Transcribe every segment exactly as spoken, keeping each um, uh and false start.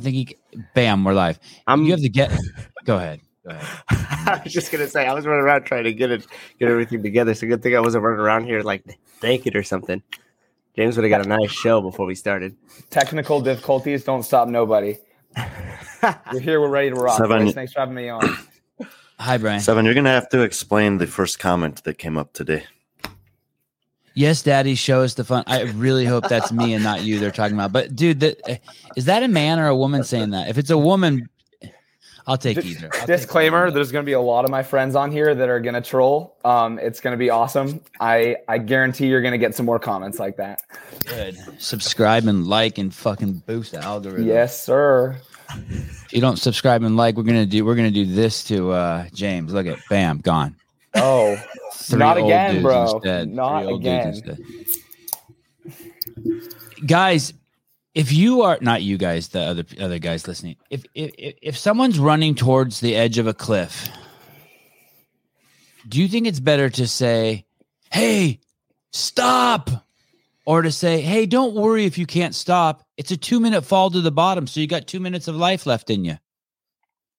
I'm thinking, bam, we're live. I'm, you have to get. Go ahead. Go ahead. I was just gonna say I was running around trying to get it, get everything together. It's a good thing I wasn't running around here like thank it or something. James would have got a nice show before we started. Technical difficulties don't stop nobody. You're here. We're ready to rock. Seven, thanks for having me on. Hi, Brian. Seven, you're gonna have to explain the first comment that came up today. Yes, Daddy, show us the fun. I really hope that's me and not you they're talking about. But, dude, the, is that a man or a woman saying that? If it's a woman, I'll take either. I'll Disclaimer, take there's going to be a lot of my friends on here that are going to troll. Um, it's going to be awesome. I, I guarantee you're going to get some more comments like that. Good. Subscribe and like and fucking boost the algorithm. Yes, sir. If you don't subscribe and like, we're going to do we're going to do this to uh, James. Look at bam, gone. Oh, not again, bro. Instead. Not again. Guys, if you are not you guys, the other other guys listening, if if if someone's running towards the edge of a cliff, do you think it's better to say, hey, stop? Or to say, hey, don't worry if you can't stop. It's a two-minute fall to the bottom, so you got two minutes of life left in you.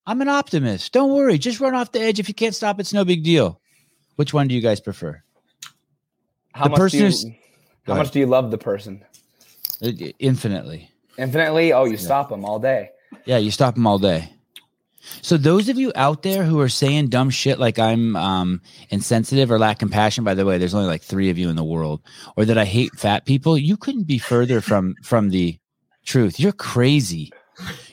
I'm an optimist. Don't worry. Just run off the edge. If you can't stop, it's no big deal. Which one do you guys prefer? How, the much, person do you, is, how much do you love the person? Infinitely. Infinitely? Oh, you yeah. stop them all day. Yeah, you stop them all day. So those of you out there who are saying dumb shit like I'm um, insensitive or lack compassion, by the way, there's only like three of you in the world, or that I hate fat people, you couldn't be further from, from the truth. You're crazy.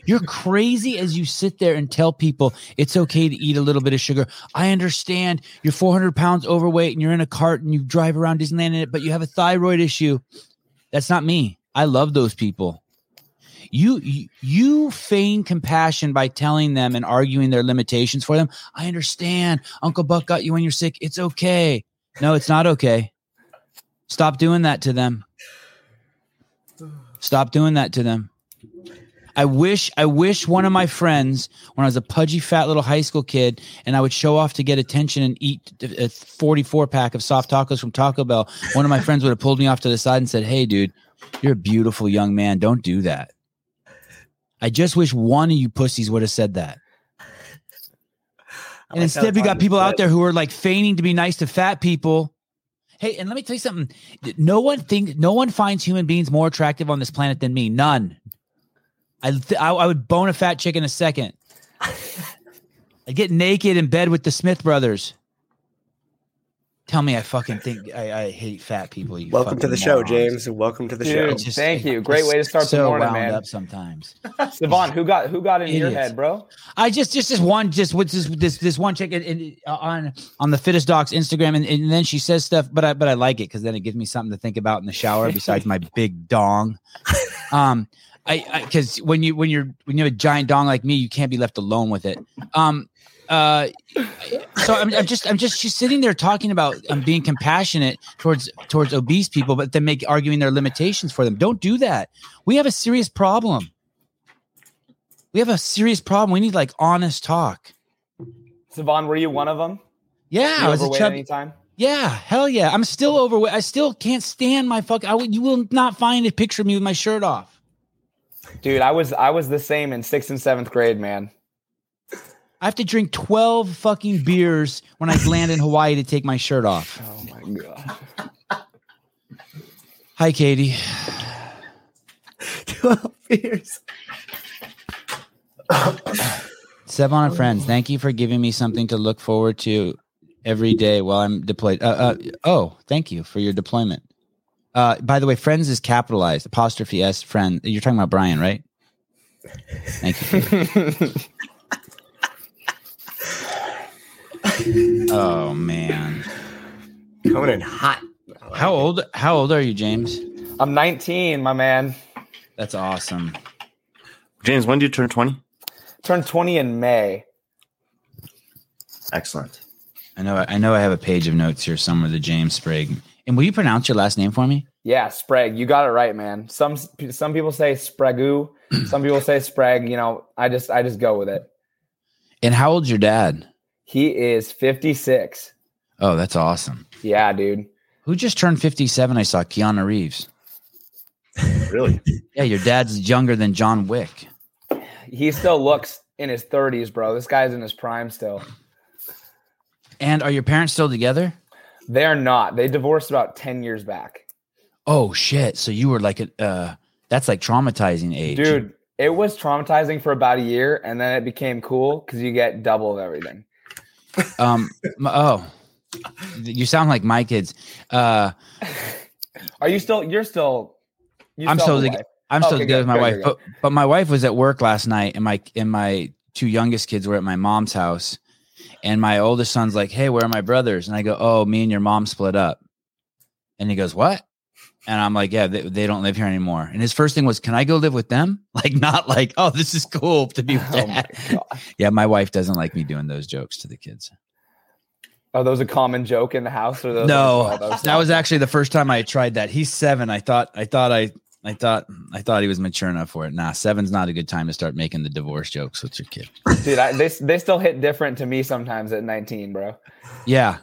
You're crazy as you sit there and tell people it's okay to eat a little bit of sugar. I understand you're four hundred pounds overweight and you're in a cart and you drive around Disneyland in it, but you have a thyroid issue. That's not me. I love those people. You, you, you feign compassion by telling them and arguing their limitations for them. I understand. Uncle Buck got you when you're sick. It's okay. No, it's not okay. Stop doing that to them. Stop doing that to them. I wish I wish one of my friends, when I was a pudgy, fat little high school kid, and I would show off to get attention and eat a forty-four pack of soft tacos from Taco Bell, one of my friends would have pulled me off to the side and said, hey, dude, you're a beautiful young man. Don't do that. I just wish one of you pussies would have said that. And instead, we got people out there who are like feigning to be nice to fat people. Hey, and let me tell you something. No one thinks, no one finds human beings more attractive on this planet than me. None. I, th- I I would bone a fat chick in a second. I'd get naked in bed with the Smith brothers. Tell me I fucking think I, I hate fat people. You welcome to the show, morons. James. Welcome to the Dude, show. Just, thank you. Great way to start so the morning, wound man. Up sometimes. Devon, who got who got in Idiots. your head, bro? I just just this one just with this this this one chick in, in, uh, on on the Fittest Doc's Instagram, and, and then she says stuff, but I but I like it because then it gives me something to think about in the shower besides my big dong. Um, I because when you when you're when you have a giant dong like me, you can't be left alone with it. Um. Uh, so I'm, I'm just, I'm just, she's sitting there talking about um, being compassionate towards, towards obese people, but then make arguing their limitations for them. Don't do that. We have a serious problem. We have a serious problem. We need like honest talk. Savon, were you one of them? Yeah. I was a chubby time. Yeah. Hell yeah. I'm still overweight. I still can't stand my fuck. I w- you will not find a picture of me with my shirt off. Dude, I was, I was the same in sixth and seventh grade, man. I have to drink twelve fucking beers when I land in Hawaii to take my shirt off. Oh, my God. Hi, Katie. twelve beers. Sevon and friends, thank you for giving me something to look forward to every day while I'm deployed. Uh, uh, oh, thank you for your deployment. Uh, by the way, friends is capitalized, apostrophe S, friend. You're talking about Brian, right? Thank you. Oh man, coming in hot. How old? How old are you, James? I'm nineteen, my man. That's awesome, James. When do you turn twenty? Turn twenty in May. Excellent. I know. I know. I have a page of notes here somewhere. The James Sprague. And will you pronounce your last name for me? Yeah, Sprague. You got it right, man. Some some people say Sprague. Some people say Sprague. You know, I just I just go with it. And how old's your dad? He is fifty-six. Oh, that's awesome. Yeah, dude. Who just turned fifty-seven? I saw Keanu Reeves. Really? Yeah, your dad's younger than John Wick. he still looks in his thirties, bro. This guy's in his prime still. And are your parents still together? They're not. They divorced about ten years back. Oh, shit. So you were like, a, uh, that's like traumatizing age. Dude, it was traumatizing for about a year, and then it became cool because you get double of everything. Um. Oh, you sound like my kids. Uh, Are you still, you're still, you I'm still, the, I'm still okay, together good, with my wife, but, but my wife was at work last night, and my, and my two youngest kids were at my mom's house. And my oldest son's like, hey, where are my brothers? And I go, oh, me and your mom split up. And he goes, what? And I'm like, yeah, they, they don't live here anymore. And his first thing was, can I go live with them? Like, not like, oh, this is cool to be with dad. Oh my yeah, my wife doesn't like me doing those jokes to the kids. Are those a common joke in the house? Or those no, those that was actually the first time I tried that. He's seven. I thought, I thought, I, I thought, I thought he was mature enough for it. Nah, seven's not a good time to start making the divorce jokes with your kid. Dude, I, they they still hit different to me sometimes at nineteen, bro. Yeah,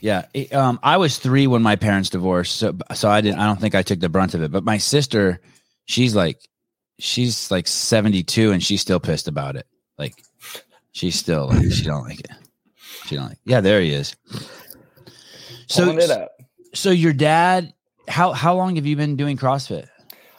yeah. It, um, I was three when my parents divorced, so so I didn't. I don't think I took the brunt of it. But my sister, she's like, she's like seventy-two, and she's still pissed about it. Like, she's still like, she don't like it. She don't like. Yeah, there he is. So, it up. so your dad. How how long have you been doing CrossFit?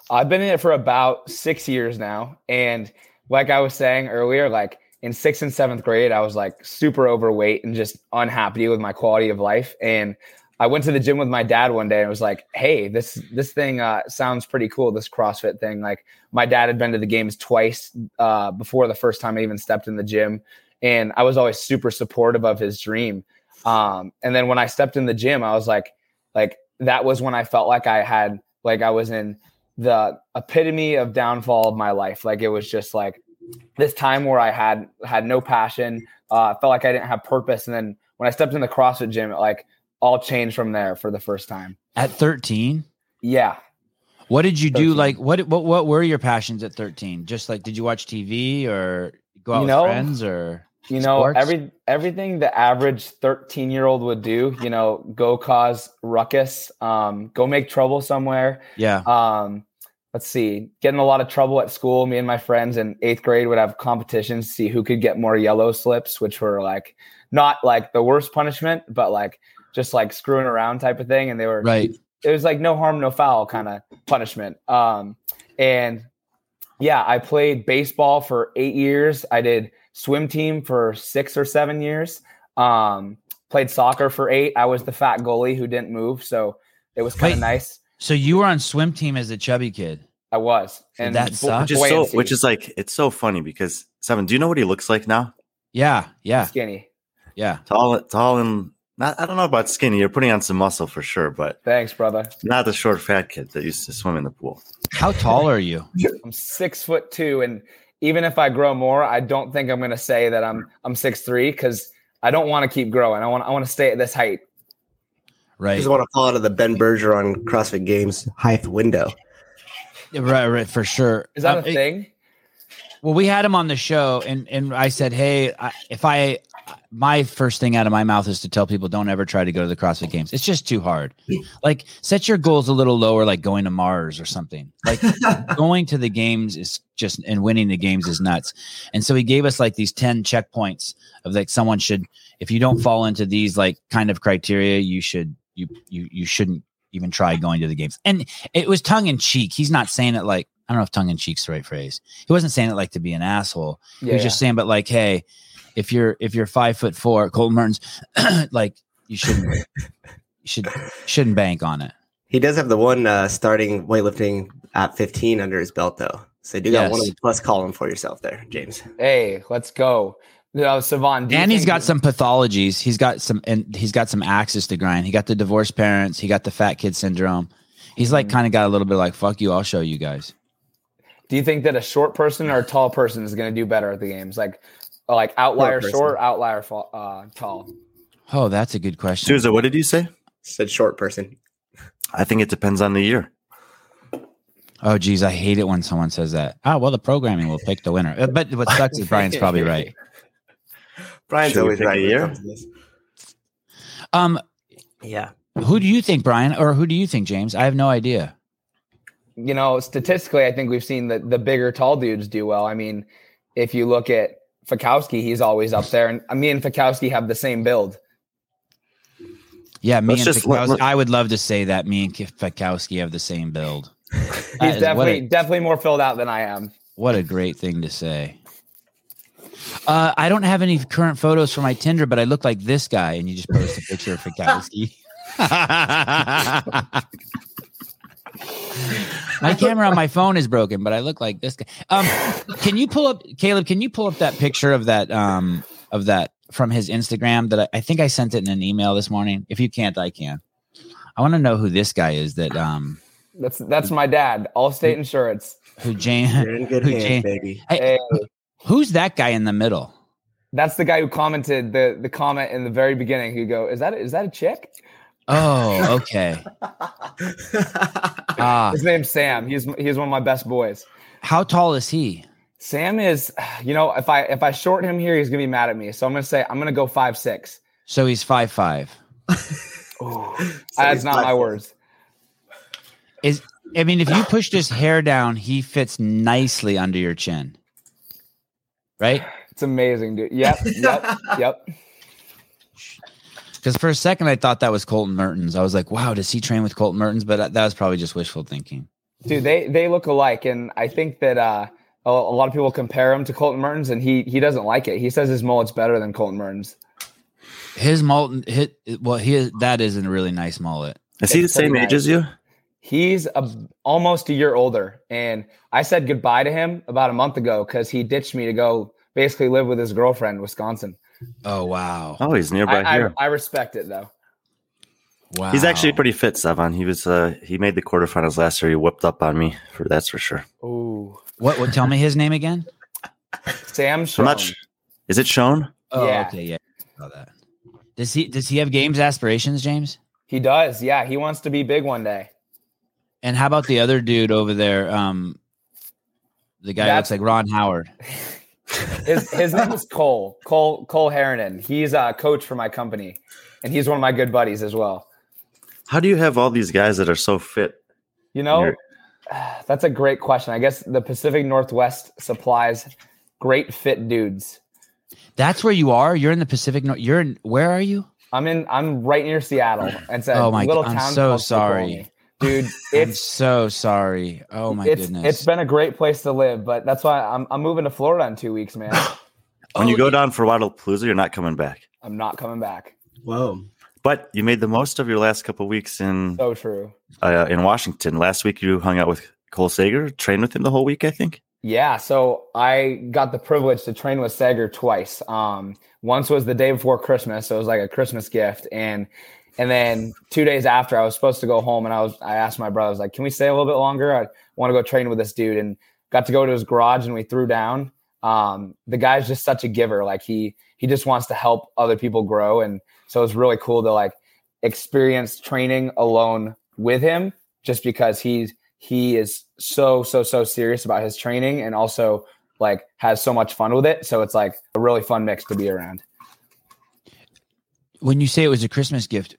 I've been in it for about six years now. And like I was saying earlier, like in sixth and seventh grade, I was like super overweight and just unhappy with my quality of life. And I went to the gym with my dad one day and was like, hey, this this thing uh, sounds pretty cool, this CrossFit thing. Like my dad had been to the games twice uh, before the first time I even stepped in the gym. And I was always super supportive of his dream. Um, and then when I stepped in the gym, I was like, like, that was when I felt like I had, like I was in the epitome of downfall of my life. Like it was just like this time where I had, had no passion, uh, felt like I didn't have purpose. And then when I stepped in the CrossFit gym, it like all changed from there for the first time. At thirteen? Yeah. What did you do? Like what, what, what were your passions at thirteen? Just like, did you watch T V or go out you know, with friends or? You know, Sports? every everything the average thirteen-year-old would do, you know, go cause ruckus, um, go make trouble somewhere. Yeah. Um, let's see, get in a lot of trouble at school. Me and my friends in eighth grade would have competitions to see who could get more yellow slips, which were like not like the worst punishment, but like just like screwing around type of thing. And they were right. It was like no harm, no foul kind of punishment. Um, and yeah, I played baseball for eight years. I did swim team for six or seven years, um, played soccer for eight. I was the fat goalie who didn't move. So it was kind of nice. So you were on swim team as a chubby kid. I was. And that sucks. Which is, so, which is like, it's so funny because Seven, do you know what he looks like now? Yeah. Yeah. Skinny. Yeah. Tall, tall and not, I don't know about skinny. You're putting on some muscle for sure, but thanks brother. Not the short fat kid that used to swim in the pool. How tall are you? I'm six foot two. And even if I grow more, I don't think I'm going to say that I'm I'm six three because I don't want to keep growing. I want I want to stay at this height. Right. I just want to fall out of the Ben Bergeron CrossFit Games height window. Right, right, for sure. Is that um, a thing? It, well, we had him on the show, and and I said, hey, I, if I my first thing out of my mouth is to tell people don't ever try to go to the CrossFit Games. It's just too hard. Like set your goals a little lower, like going to Mars or something. Like going to the games is. Just and winning the games is nuts. And so he gave us like these ten checkpoints of like someone should, if you don't fall into these like kind of criteria, you should you you you shouldn't even try going to the games. And it was tongue in cheek. He's not saying it like, I don't know if tongue in cheek's the right phrase. He wasn't saying it like to be an asshole. Yeah, he was yeah. just saying, but like, hey, if you're if you're five foot four, Colton Mertens, like you shouldn't you should shouldn't bank on it. He does have the one uh, starting weightlifting at fifteen under his belt though. So you do yes. got one of the plus column for yourself there, James. Hey, let's go. Uh, Savon, and he's got some pathologies. He's got some and he's got some axes to grind. He got the divorced parents. He got the fat kid syndrome. He's like mm-hmm. kind of got a little bit like, fuck you, I'll show you guys. Do you think that a short person or a tall person is going to do better at the games? Like like outlier short, short outlier uh, tall? Oh, that's a good question. Susa, what did you say? I said short person. I think it depends on the year. Oh, geez, I hate it when someone says that. Ah, oh, well, the programming will pick the winner. But what sucks is Brian's probably right. Brian's Should always right here. Um, yeah. Who do you think, Brian, or who do you think, James? I have no idea. you know, statistically, I think we've seen the, the bigger, tall dudes do well. I mean, if you look at Fikowski, he's always up there. And me and Fikowski have the same build. Yeah, me Let's and just, Fikowski. Look, I would love to say that me and Fikowski have the same build. He's uh, definitely a, definitely more filled out than I am. What a great thing to say. Uh, I don't have any current photos for my Tinder, but I look like this guy, and you just post a picture of Fikowski. My camera on my phone is broken, but I look like this guy. Um, can you pull up, Caleb, can you pull up that picture of that, um, of that from his Instagram that I, I think I sent it in an email this morning? If you can't, I can. I want to know who this guy is that, um, that's, that's my dad, Allstate who, Insurance. Who James, who James, baby. I, hey. who, who's that guy in the middle? That's the guy who commented the, the comment in the very beginning. Who go, is that, is that a chick? Oh, okay. ah. His name's Sam. He's he's one of my best boys. How tall is he? Sam is, you know, if I if I short him here, he's gonna be mad at me. So I'm gonna say I'm gonna go five six. So he's five five. so That's not five, my words. Is I mean, if you push his hair down, he fits nicely under your chin. Right? It's amazing, dude. Yep, yep, yep. Because for a second, I thought that was Colton Mertens. I was like, wow, does he train with Colton Mertens? But that was probably just wishful thinking. Dude, they they look alike. And I think that uh, a, a lot of people compare him to Colton Mertens, and he he doesn't like it. He says his mullet's better than Colton Mertens. His mullet, his, well, he is, that is a really nice mullet. Is he the same age as you? He's a, almost a year older. And I said goodbye to him about a month ago because he ditched me to go basically live with his girlfriend in Wisconsin. Oh, wow. Oh, he's nearby I, here. I, I respect it, though. Wow. He's actually pretty fit, Savon. He was, uh, he made the quarterfinals last year. He whipped up on me, for that's for sure. Oh. What, what? Tell me his name again. Sam Schoen. Sh- is it Schoen? Oh, yeah. Okay, yeah. I saw that. Does he, does he have games aspirations, James? He does, yeah. He wants to be big one day. And how about the other dude over there, um, the guy that's- who looks like Ron Howard? His, his name is Cole, Cole, Cole Harrinan. He's a coach for my company, and he's one of my good buddies as well. How do you have all these guys that are so fit? You know, You're- that's a great question. I guess the Pacific Northwest supplies great fit dudes. That's where you are. You're in the Pacific. No- You're in, where are you? I'm in, I'm right near Seattle. It's a oh my little God, town. I'm so sorry. Dude, it's I'm so sorry. Oh my it's, goodness. It's been a great place to live, but that's why I'm I'm moving to Florida in two weeks, man. When oh, you go yeah. down for Wodapalooza, you're not coming back. I'm not coming back. Whoa. But you made the most of your last couple of weeks in So true. Uh, in Washington. Last week you hung out with Cole Sager, trained with him the whole week, I think. Yeah, so I got the privilege to train with Sager twice. Um, once was the day before Christmas, so it was like a Christmas gift, and And then two days after, I was supposed to go home, and I was I asked my brother, I was like, can we stay a little bit longer? I want to go train with this dude. And got to go to his garage, and we threw down. Um, the guy's just such a giver. Like, he he just wants to help other people grow. And so it's really cool to, like, experience training alone with him just because he's, he is so, so, so serious about his training and also, like, has so much fun with it. So it's, like, a really fun mix to be around. When you say it was a Christmas gift,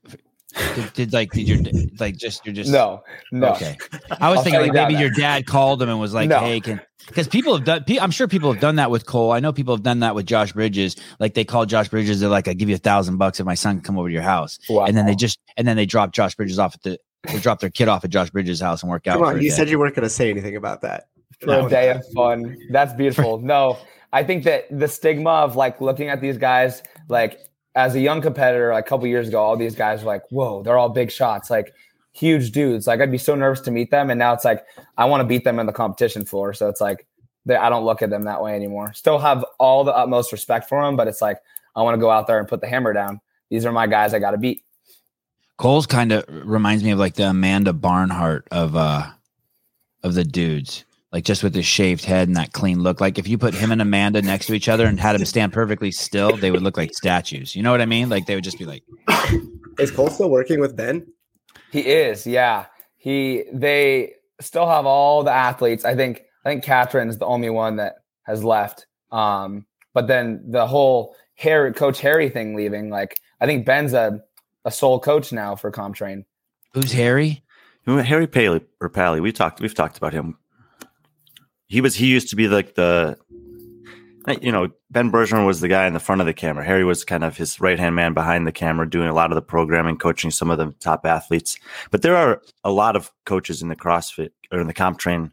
did, did like did your like just you're just no no okay? I was thinking like maybe that. Your dad called him and was like, no. "Hey, can because people have done I'm sure people have done that with Cole. I know people have done that with Josh Bridges. Like they call Josh Bridges, they're like, "I give you a thousand bucks if my son can come over to your house," wow. and then they just and then they drop Josh Bridges off at the they drop their kid off at Josh Bridges' house and work out. Come on, you said you weren't going to say anything about that. For a day of fun, that's beautiful. No, I think that the stigma of like looking at these guys like. As a young competitor, like a couple years ago, all these guys were like, whoa, they're all big shots, like huge dudes. Like I'd be so nervous to meet them. And now it's like, I want to beat them in the competition floor. So it's like, I don't look at them that way anymore. Still have all the utmost respect for them, but it's like, I want to go out there and put the hammer down. These are my guys I got to beat. Cole's kind of reminds me of like the Amanda Barnhart of, uh, of the dudes. Like just with his shaved head and that clean look. Like if you put him and Amanda next to each other and had him stand perfectly still, they would look like statues. You know what I mean? Like they would just be like. Is Cole still working with Ben? He is. Yeah. He, they still have all the athletes. I think, I think Catherine's the only one that has left. Um, but then the whole Harry, Coach Harry thing leaving, like I think Ben's a, a sole coach now for Comp Train. Who's Harry? Harry Paley or Pally, we talked. We've talked about him. He was. He used to be like the, you know, Ben Bergeron was the guy in the front of the camera. Harry was kind of his right hand man behind the camera, doing a lot of the programming, coaching some of the top athletes. But there are a lot of coaches in the CrossFit or in the Comp Train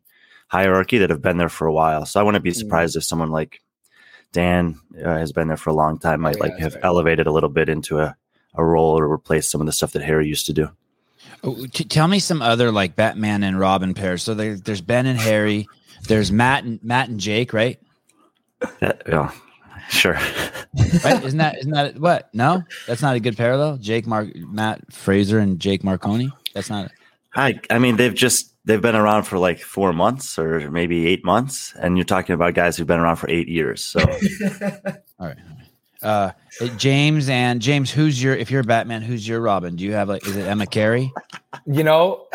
hierarchy that have been there for a while. So I wouldn't be surprised mm-hmm. if someone like Dan uh, has been there for a long time. Might oh, yeah, like have right. elevated a little bit into a, a role or replace some of the stuff that Harry used to do. Oh, t- tell me some other like Batman and Robin pairs. So there, there's Ben and Harry. There's Matt and Matt and Jake, right? That, yeah, sure. Right? Isn't that isn't that what? No, that's not a good parallel. Jake Mark Matt Fraser and Jake Marconi. That's not. I I mean they've just they've been around for like four months or maybe eight months, and you're talking about guys who've been around for eight years. So, all right. Uh, James and James, who's your, if you're Batman, who's your Robin? Do you have like, is it Emma Carey? You know,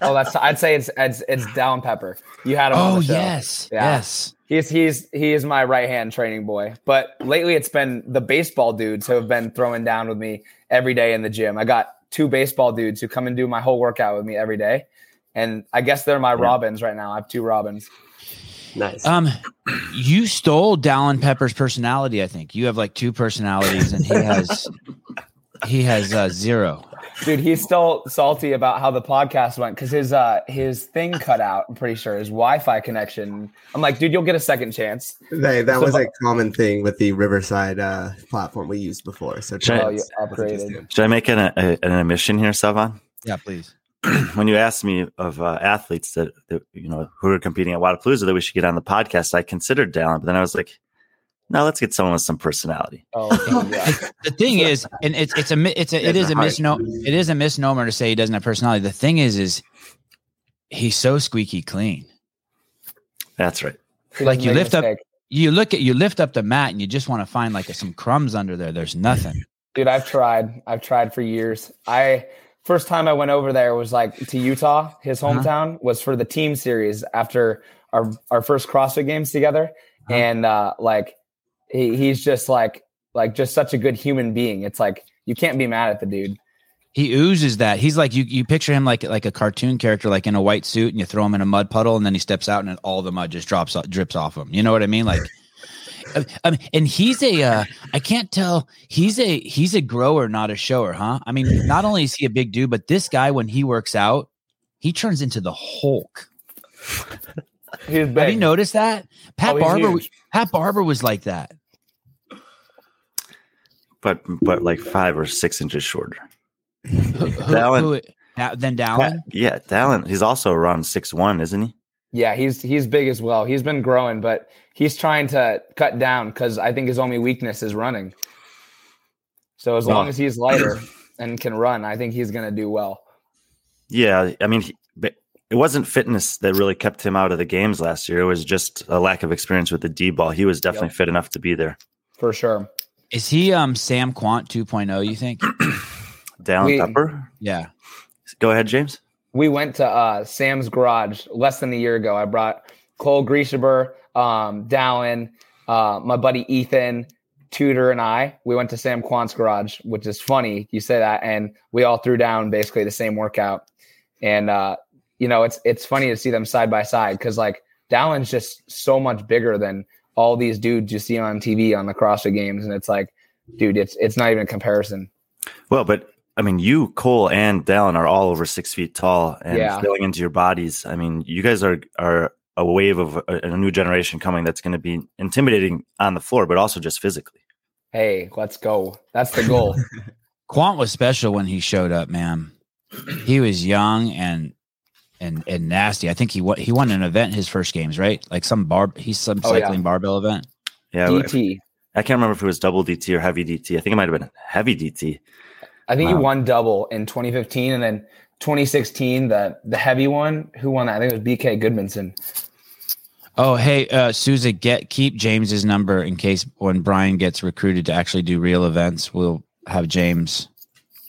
oh, that's, I'd say it's, it's, it's Dallin Pepper. You had him oh, on the show. Yes. Yeah. Yes. He's, he's, he is my right-hand training boy, but lately it's been the baseball dudes who have been throwing down with me every day in the gym. I got two baseball dudes who come and do my whole workout with me every day. And I guess they're my yeah. Robins right now. I have two Robins. Nice. Um, you stole Dallin Pepper's personality. I think you have like two personalities, and he has he has uh, zero. Dude, he's still salty about how the podcast went because his uh his thing cut out. I'm pretty sure his Wi-Fi connection. I'm like, dude, you'll get a second chance. They, that so, was a common thing with the Riverside uh, platform we used before. So should, I, you upgraded. Should I make an a, an admission here, Savan? Yeah, please. When you asked me of uh, athletes that, that, you know, who are competing at Wodapalooza that we should get on the podcast, I considered Dallin, but then I was like, no, let's get someone with some personality. Oh, yeah. The thing is, and it's, it's a, it's a, it is a misnomer. It is a misnomer to say he doesn't have personality. The thing is, is he's so squeaky clean. That's right. Like you lift up, you look at, you lift up the mat and you just want to find like a, some crumbs under there. There's nothing. Dude, I've tried, I've tried for years. I, First time I went over there was like to Utah, his hometown, uh-huh. was for the team series after our, our first CrossFit games together. Uh-huh. And uh, like, he, he's just like, like just such a good human being. It's like, you can't be mad at the dude. He oozes that. He's like, you, you picture him like, like a cartoon character, like in a white suit and you throw him in a mud puddle and then he steps out and all the mud just drops, drips off him. You know what I mean? Like, I mean, and he's a, uh, I can't tell, he's a, he's a grower, not a shower, huh? I mean, not only is he a big dude, but this guy, when he works out, he turns into the Hulk. He's big. Have you noticed that? Pat oh, Barber, huge. Pat Barber was like that. But, but like five or six inches shorter. Dallin, then Dallin? Yeah. Dallin. He's also around six one, isn't he? Yeah, he's he's big as well. He's been growing, but he's trying to cut down because I think his only weakness is running. So as well, long as he's lighter and can run, I think he's going to do well. Yeah, I mean, he, it wasn't fitness that really kept him out of the games last year. It was just a lack of experience with the D ball. He was definitely yep. fit enough to be there. For sure. Is he um, Sam Kwant two point oh, you think? Dallin Pepper? Yeah. Go ahead, James. We went to uh, Sam's Garage less than a year ago. I brought Cole Grieshaber, um, Dallin, uh, my buddy Ethan Tudor, and I. We went to Sam Kwant's Garage, which is funny you say that, and we all threw down basically the same workout. And uh, you know, it's it's funny to see them side by side because like Dallin's just so much bigger than all these dudes you see on T V on the CrossFit Games, and it's like, dude, it's it's not even a comparison. Well, but. I mean, you, Cole, and Dallin are all over six feet tall and yeah. filling into your bodies. I mean, you guys are are a wave of a, a new generation coming that's going to be intimidating on the floor, but also just physically. Hey, let's go. That's the goal. Kwant was special when he showed up, man. He was young and and and nasty. I think he won, he won an event his first games, right? Like some bar, he's some oh, cycling yeah. barbell event. Yeah, D T. I can't remember if it was double D T or heavy D T. I think it might have been heavy D T. I think wow. he won double in twenty fifteen, and then twenty sixteen, the, the heavy one. Who won that? I think it was B K Goodmanson. Oh, hey, uh, Sousa, get keep James's number in case when Brian gets recruited to actually do real events. We'll have James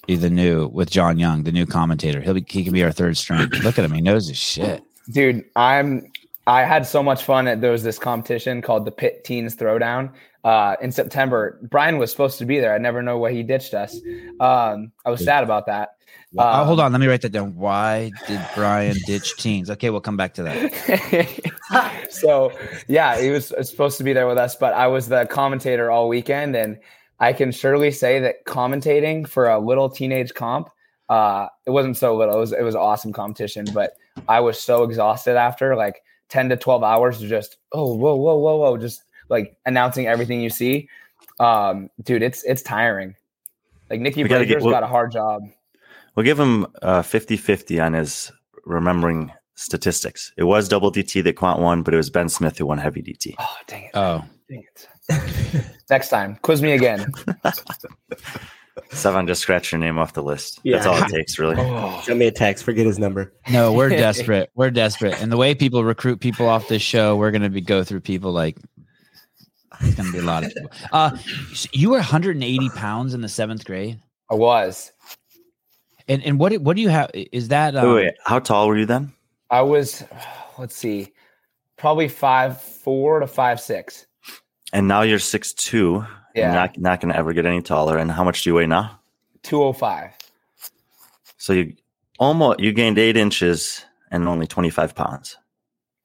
be the new with John Young, the new commentator. He'll be he can be our third string. Look at him; he knows his shit. Dude, I'm I had so much fun at there was this competition called the Pit Teens Throwdown uh, in September. Brian was supposed to be there. I never know why he ditched us. Um, I was sad about that. Wow. Um, oh, hold on. Let me write that down. Why did Brian ditch teens? Okay, we'll come back to that. So, yeah, he was supposed to be there with us, but I was the commentator all weekend, and I can surely say that commentating for a little teenage comp, uh, it wasn't so little. It was, it was an awesome competition, but I was so exhausted after, like, ten to twelve hours of just, oh, whoa, whoa, whoa, whoa. Just like announcing everything you see. Um, dude, it's, it's tiring. Like Nikki Bridger's get, we'll, got a hard job. We'll give him uh fifty fifty on his remembering statistics. It was double D T that Kwant won, but it was Ben Smith who won heavy D T. Oh, dang it. Oh, dang it. Next time, quiz me again. Seven, just scratch your name off the list. Yeah. That's all it takes, really. Oh. Send me a text. Forget his number. No, we're desperate. We're desperate. And the way people recruit people off this show, we're going to be go through people like it's going to be a lot of people. Uh, you were one hundred eighty pounds in the seventh grade. I was. And and what what do you have? Is that um, wait, wait? How tall were you then? I was, let's see, probably five four to five six. And now you're six two. Yeah, you're not not going to ever get any taller. And how much do you weigh now? two oh five. So you almost you gained eight inches and only twenty-five pounds.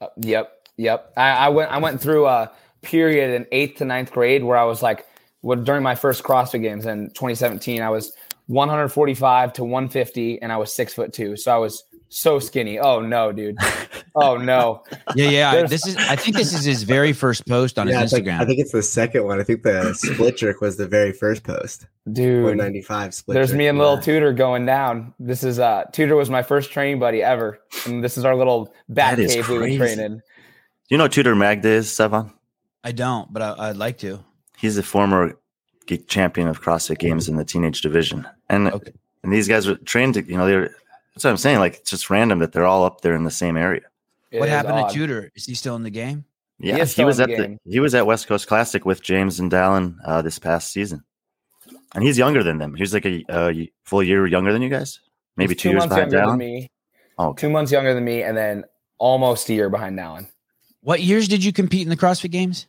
Uh, yep, yep. I, I went I went through a period in eighth to ninth grade where I was like, well, during my first CrossFit Games in twenty seventeen, I was one forty-five to one fifty, and I was six foot two. So I was so skinny. Oh no, dude. Oh no. Yeah, yeah. There's, this is. I think this is his very first post on yeah, his Instagram. Like, I think it's the second one. I think the split jerk was the very first post. Dude, one ninety-five split. There's jerk. Me and yeah. Little Tudor going down. This is uh, Tudor was my first training buddy ever, and this is our little bat cave crazy. We were training. Do you know Tudor Magda is, Sevan? I don't, but I, I'd like to. He's a former champion of CrossFit Games in the teenage division, and okay. and these guys were trained to, you know, they're. That's what I'm saying. Like, it's just random that they're all up there in the same area. It what happened odd. To Tudor? Is he still in the game? Yeah, he, he was at the, he was at West Coast Classic with James and Dallin uh, this past season, and he's younger than them. He's like a, a full year younger than you guys, maybe two, two years behind Dallin. Me. Oh, okay. Two months younger than me, and then almost a year behind Dallin. What years did you compete in the CrossFit Games?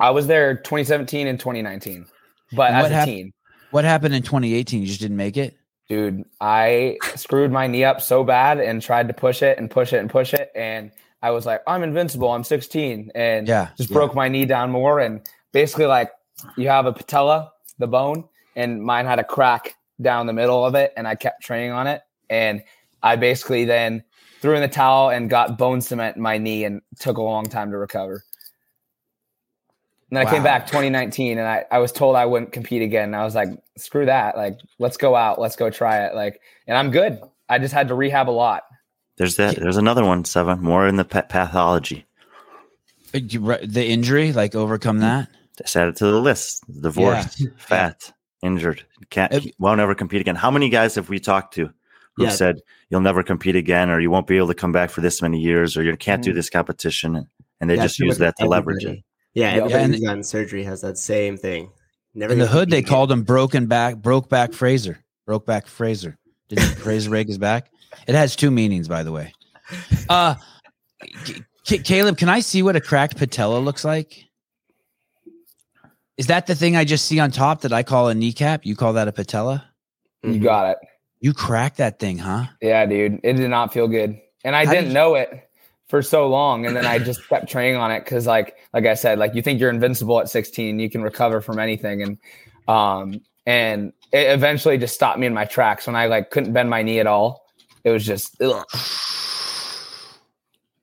I was there twenty seventeen and twenty nineteen, but and as a hap- teen. What happened in twenty eighteen? You just didn't make it. Dude, I screwed my knee up so bad and tried to push it and push it and push it. And I was like, I'm invincible. I'm sixteen. And yeah, just yeah. broke my knee down more. And basically, like, you have a patella, the bone, and mine had a crack down the middle of it. And I kept training on it. And I basically then threw in the towel and got bone cement in my knee and took a long time to recover. And then wow. I came back twenty nineteen, and I, I was told I wouldn't compete again. And I was like, screw that. Like, let's go out. Let's go try it. Like, and I'm good. I just had to rehab a lot. There's that. There's another one, Seven. More in the pathology. The injury, like overcome that? Just add it to the list. Divorced, yeah. fat, injured. Can't, it, won't ever compete again. How many guys have we talked to who yeah. said, you'll never compete again, or you won't be able to come back for this many years, or you can't mm-hmm. do this competition? And they yeah, just use that to everybody. Leverage it. Yeah, everybody who's gotten surgery has that same thing. Never in the hood, they called him broken back, broke back Fraser, broke back Fraser. Did Fraser break his back? It has two meanings, by the way. Uh, C- Caleb, can I see what a cracked patella looks like? Is that the thing I just see on top that I call a kneecap? You call that a patella? You got it. You cracked that thing, huh? Yeah, dude. It did not feel good. And I How didn't did you- know it. For so long, and then I just kept training on it because, like, like I said, like you think you're invincible at sixteen, you can recover from anything, and um, and it eventually just stopped me in my tracks when I like couldn't bend my knee at all. It was just. Ugh.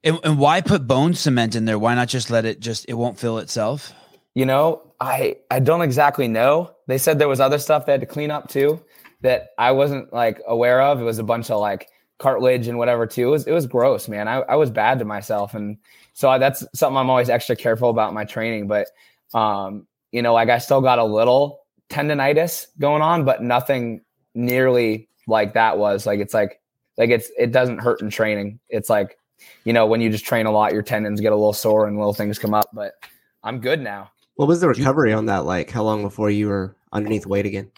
And, and why put bone cement in there? Why not just let it just it won't fill itself? You know, I I don't exactly know. They said there was other stuff they had to clean up too that I wasn't like aware of. It was a bunch of like. Cartilage and whatever too. It was, it was gross, man. I, I was bad to myself. And so I, that's something I'm always extra careful about in my training. But, um, you know, like I still got a little tendonitis going on, but nothing nearly like that was like, it's like, like it's, it doesn't hurt in training. It's like, you know, when you just train a lot, your tendons get a little sore and little things come up, but I'm good now. What was the recovery on that? Like how long before you were underneath weight again?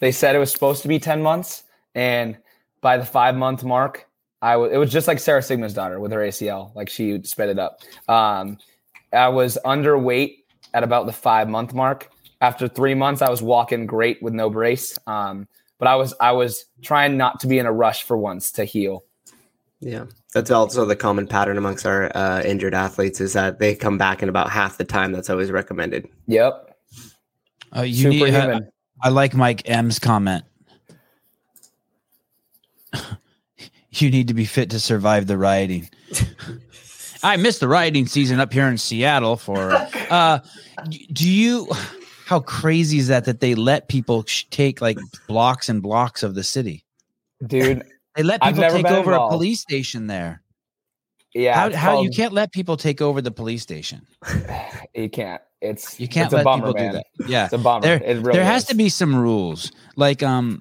They said it was supposed to be ten months, and by the five month mark, I was, it was just like Sarah Sigma's daughter with her A C L. Like she sped it up. Um, I was underweight at about the five month mark. After three months, I was walking great with no brace. Um, but I was, I was trying not to be in a rush for once to heal. Yeah. That's also the common pattern amongst our uh, injured athletes is that they come back in about half the time. That's always recommended. Yep. Uh, you need, I, I like Mike M's comment. You need to be fit to survive the rioting. I missed the rioting season up here in Seattle for, uh, do you, how crazy is that, that they let people sh- take like blocks and blocks of the city? Dude. They let people take over involved. a police station there. Yeah. How, how called, you can't let people take over the police station. You can't, it's, you can't it's let a bummer, people man. do that. Yeah. It's a bummer. There, it really there has is. to be some rules. Like, um,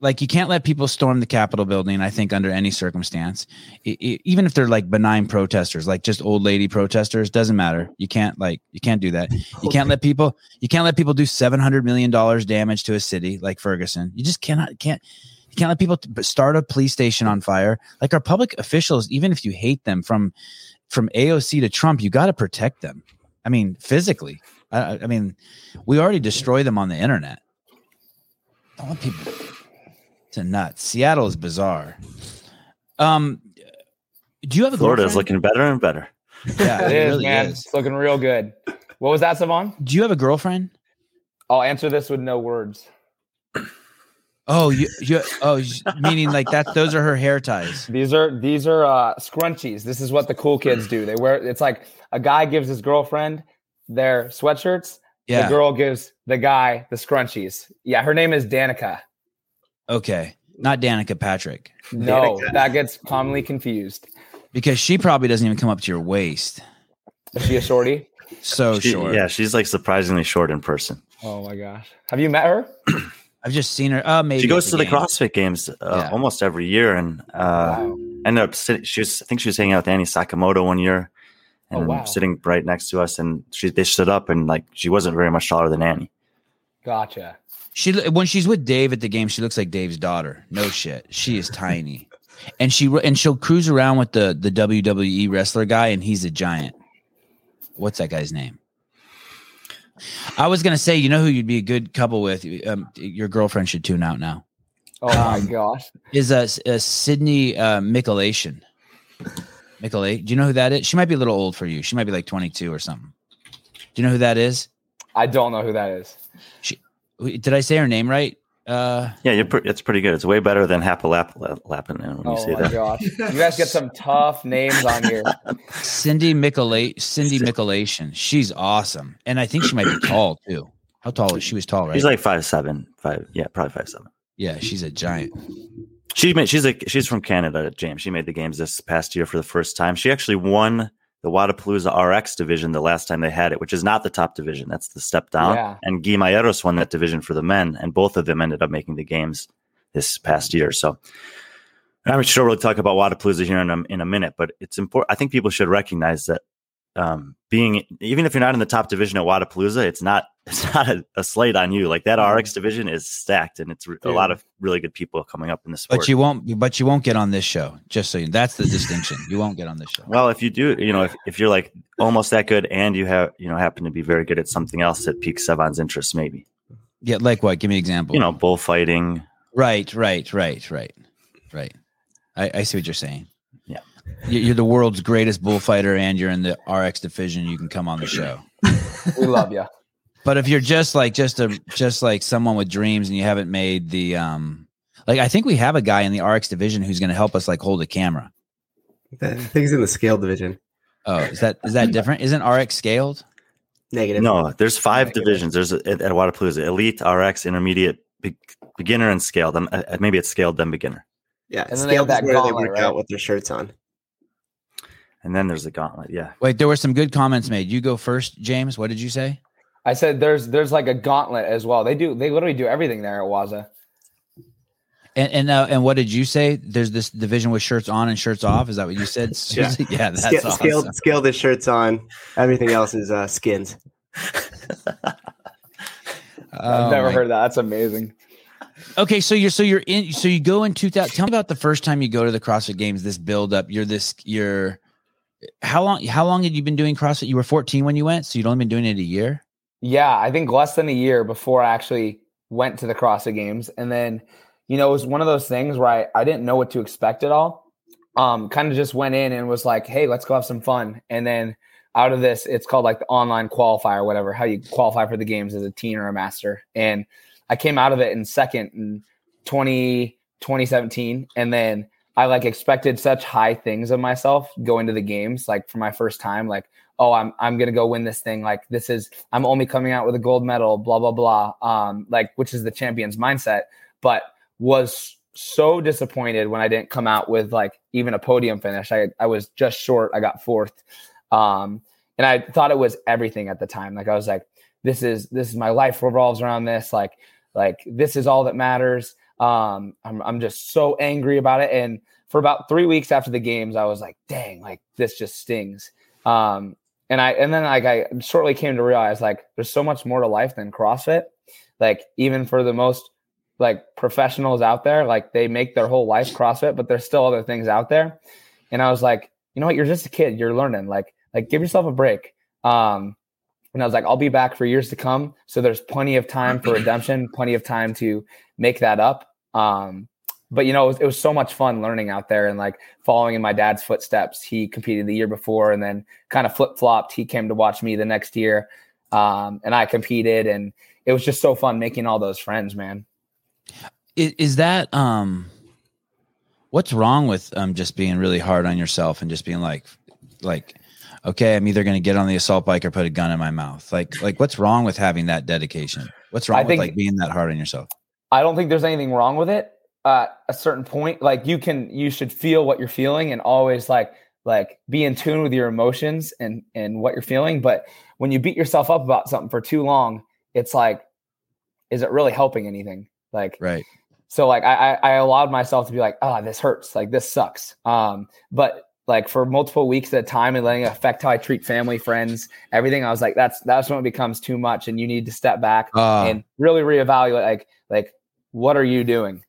Like you can't let people storm the Capitol building, I think, under any circumstance, it, it, even if they're like benign protesters, like just old lady protesters, doesn't matter. You can't like you can't do that. You can't let people you can't let people do seven hundred million dollars damage to a city like Ferguson. You just cannot can't you can't let people start a police station on fire. Like our public officials, even if you hate them, from from A O C to Trump, you got to protect them. I mean, physically, I, I mean, we already destroy them on the internet. Don't let people. To nuts. Seattle is bizarre. Um, do you have a Florida girlfriend? Is looking better and better. Yeah, it, it is, really man. Is. It's looking real good. What was that, Savon? Do you have a girlfriend? I'll answer this with no words. Oh, you, you oh, meaning like that? Those are her hair ties. These are these are uh, scrunchies. This is what the cool kids do. They wear. It's like a guy gives his girlfriend their sweatshirts. Yeah. The girl gives the guy the scrunchies. Yeah, her name is Danica. Okay, not Danica Patrick. No, Danica. That gets commonly confused. Because she probably doesn't even come up to your waist. Is she a shorty? So she, short. Yeah, she's like surprisingly short in person. Oh my gosh. Have you met her? I've just seen her. Uh, maybe she goes the to the games. CrossFit Games uh, yeah. almost every year. And uh, wow. ended up sitting, she was, I think she was hanging out with Annie Sakamoto one year. And oh, wow. sitting right next to us. And she they stood up and like she wasn't very much taller than Annie. Gotcha. She when she's with Dave at the game, she looks like Dave's daughter. No shit, she is tiny, and she and she'll cruise around with the the W W E wrestler guy, and he's a giant. What's that guy's name? I was gonna say, you know who you'd be a good couple with. Um, your girlfriend should tune out now. Oh um, my gosh, is a, a Sydney uh, Michalation. Michalation, do you know who that is? She might be a little old for you. She might be like twenty-two or something. Do you know who that is? I don't know who that is. She. Did I say her name right? Uh, yeah, you're pre- it's pretty good. It's way better than Hapalapalapin when oh you say that. Oh, my gosh. You guys get some tough names on here. Cindy Michalation. Cindy Michalation. She's awesome. And I think she might be tall, too. How tall is she? She was tall, right? She's like five seven. Five, yeah, probably five seven. Yeah, she's a giant. She made, she's, a, she's from Canada, James. She made the games this past year for the first time. She actually won the Wodapalooza R X division the last time they had it, which is not the top division. That's the step down. Yeah. And Guy Mayeros won that division for the men, and both of them ended up making the games this past year. So I'm sure we'll talk about Wodapalooza here in a, in a minute, but it's important. I think people should recognize that um, being, even if you're not in the top division at Wodapalooza, it's not it's not a, a slate on you. Like that R X division is stacked, and it's re- a lot of really good people coming up in the sport. But you won't, but you won't get on this show. Just so you, that's the distinction. You won't get on this show. Well, if you do, you know, if, if you're like almost that good, and you have, you know, happen to be very good at something else that piques Savon's interest, maybe. Yeah, like what? Give me an example. You know, bullfighting. Right, right, right, right, right. I, I see what you're saying. Yeah, you're the world's greatest bullfighter, and you're in the R X division. You can come on the show. We love you. But if you're just like just a just like someone with dreams and you haven't made the um like I think we have a guy in the R X division who's going to help us like hold a camera. I think he's in the scale division. Oh, is that is that different? Isn't R X scaled? Negative. No, there's five Negative. divisions. There's at, at Wodapalooza: elite, R X, intermediate, be, beginner, and scaled. Then uh, maybe it's scaled then beginner. Yeah, and then they have that where gauntlet, they work right? out with their shirts on. And then there's the gauntlet. Yeah. Wait, there were some good comments made. You go first, James. What did you say? I said there's there's like a gauntlet as well. They do they literally do everything there at Waza. And and uh, and what did you say? There's this division with shirts on and shirts off. Is that what you said? Yeah, yeah that's Sc- awesome. Scale, scale the shirts on. Everything else is uh, skins. oh I've never heard that. That's amazing. Okay, so you're so you're in so you go in two thousand. Tell me about the first time you go to the CrossFit Games. This build up. You're this. You're how long? How long had you been doing CrossFit? You were fourteen when you went, so you'd only been doing it a year. Yeah, I think less than a year before I actually went to the CrossFit Games, and then you know it was one of those things where I, I didn't know what to expect at all. Um, kind of just went in and was like, "Hey, let's go have some fun," and then. Out of this, it's called like the online qualifier or whatever, how you qualify for the games as a teen or a master. And I came out of it in second in twenty seventeen. And then I like expected such high things of myself going to the games, like for my first time, like, oh, I'm I'm going to go win this thing. Like this is, I'm only coming out with a gold medal, blah, blah, blah. Um, like, which is the champion's mindset, but was so disappointed when I didn't come out with like even a podium finish. I I was just short. I got fourth. Um, and I thought it was everything at the time. Like I was like, this is, this is my life revolves around this. Like, like this is all that matters. Um, I'm, I'm just so angry about it. And for about three weeks after the games, I was like, dang, like this just stings. Um, and I, and then like, I shortly came to realize like, there's so much more to life than CrossFit. Like even for the most like professionals out there, like they make their whole life CrossFit, but there's still other things out there. And I was like, you know what? You're just a kid. You're learning. Like, Like, give yourself a break. Um, and I was like, I'll be back for years to come. So there's plenty of time for redemption, plenty of time to make that up. Um, but, you know, it was, it was so much fun learning out there and, like, following in my dad's footsteps. He competed the year before and then kind of flip-flopped. He came to watch me the next year, um, and I competed. And it was just so fun making all those friends, man. Is, is that um, – what's wrong with um, just being really hard on yourself and just being like, like – okay, I'm either going to get on the assault bike or put a gun in my mouth. Like, like what's wrong with having that dedication? What's wrong I with think, like being that hard on yourself? I don't think there's anything wrong with it. Uh, at a certain point, like you can, you should feel what you're feeling and always like, like be in tune with your emotions and, and what you're feeling. But when you beat yourself up about something for too long, it's like, is it really helping anything? Like, right. So like, I, I allowed myself to be like, ah, oh, this hurts. Like this sucks. Um, but like for multiple weeks at a time and letting it affect how I treat family, friends, everything. I was like, that's, that's when it becomes too much and you need to step back uh, and really reevaluate. Like, like what are you doing?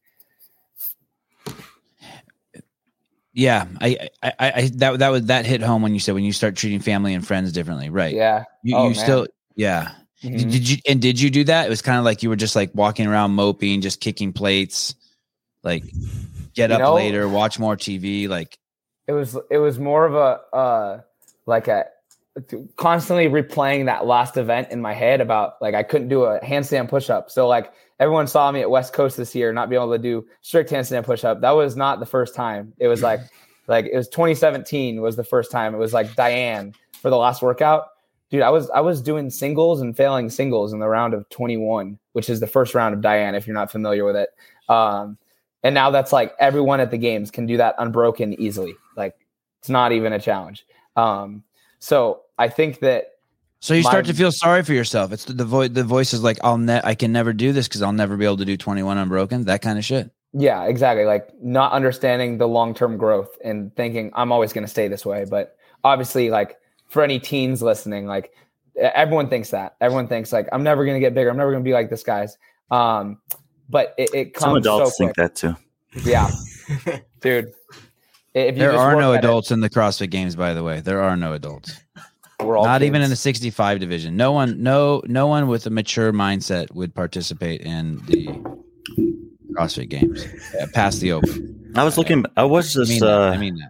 Yeah. I, I, I, that, that was, that hit home when you said, when you start treating family and friends differently, right? Yeah. You, oh, you still, yeah. Mm-hmm. Did, did you, and did you do that? It was kind of like you were just like walking around moping, just kicking plates, like get up you know, later, watch more T V. Like, It was it was more of a uh, like a constantly replaying that last event in my head about like I couldn't do a handstand push-up. So like everyone saw me at West Coast this year not being able to do strict handstand push-up. That was not the first time. It was like like it was twenty seventeen was the first time. It was like Diane for the last workout. Dude, I was I was doing singles and failing singles in the round of twenty-one, which is the first round of Diane if you're not familiar with it. Um, and now that's like everyone at the games can do that unbroken easily. Like it's not even a challenge. Um, so I think that. So you my, start to feel sorry for yourself. It's the, the voice. The voice is like, I'll ne- I can never do this because I'll never be able to do twenty-one unbroken. That kind of shit. Yeah, exactly. Like not understanding the long-term growth and thinking I'm always going to stay this way. But obviously like for any teens listening, like everyone thinks that everyone thinks like, I'm never going to get bigger. I'm never going to be like this guy's. Um, but it, it comes. Some adults so quick. Think that too. Yeah, dude. If you there just are no adults it. In the CrossFit Games, by the way. There are no adults. We're all not kids. Even in the sixty-five division. No one, no, no one with a mature mindset would participate in the CrossFit Games yeah, past the open. I was looking. I was just. I mean, uh, I, mean that.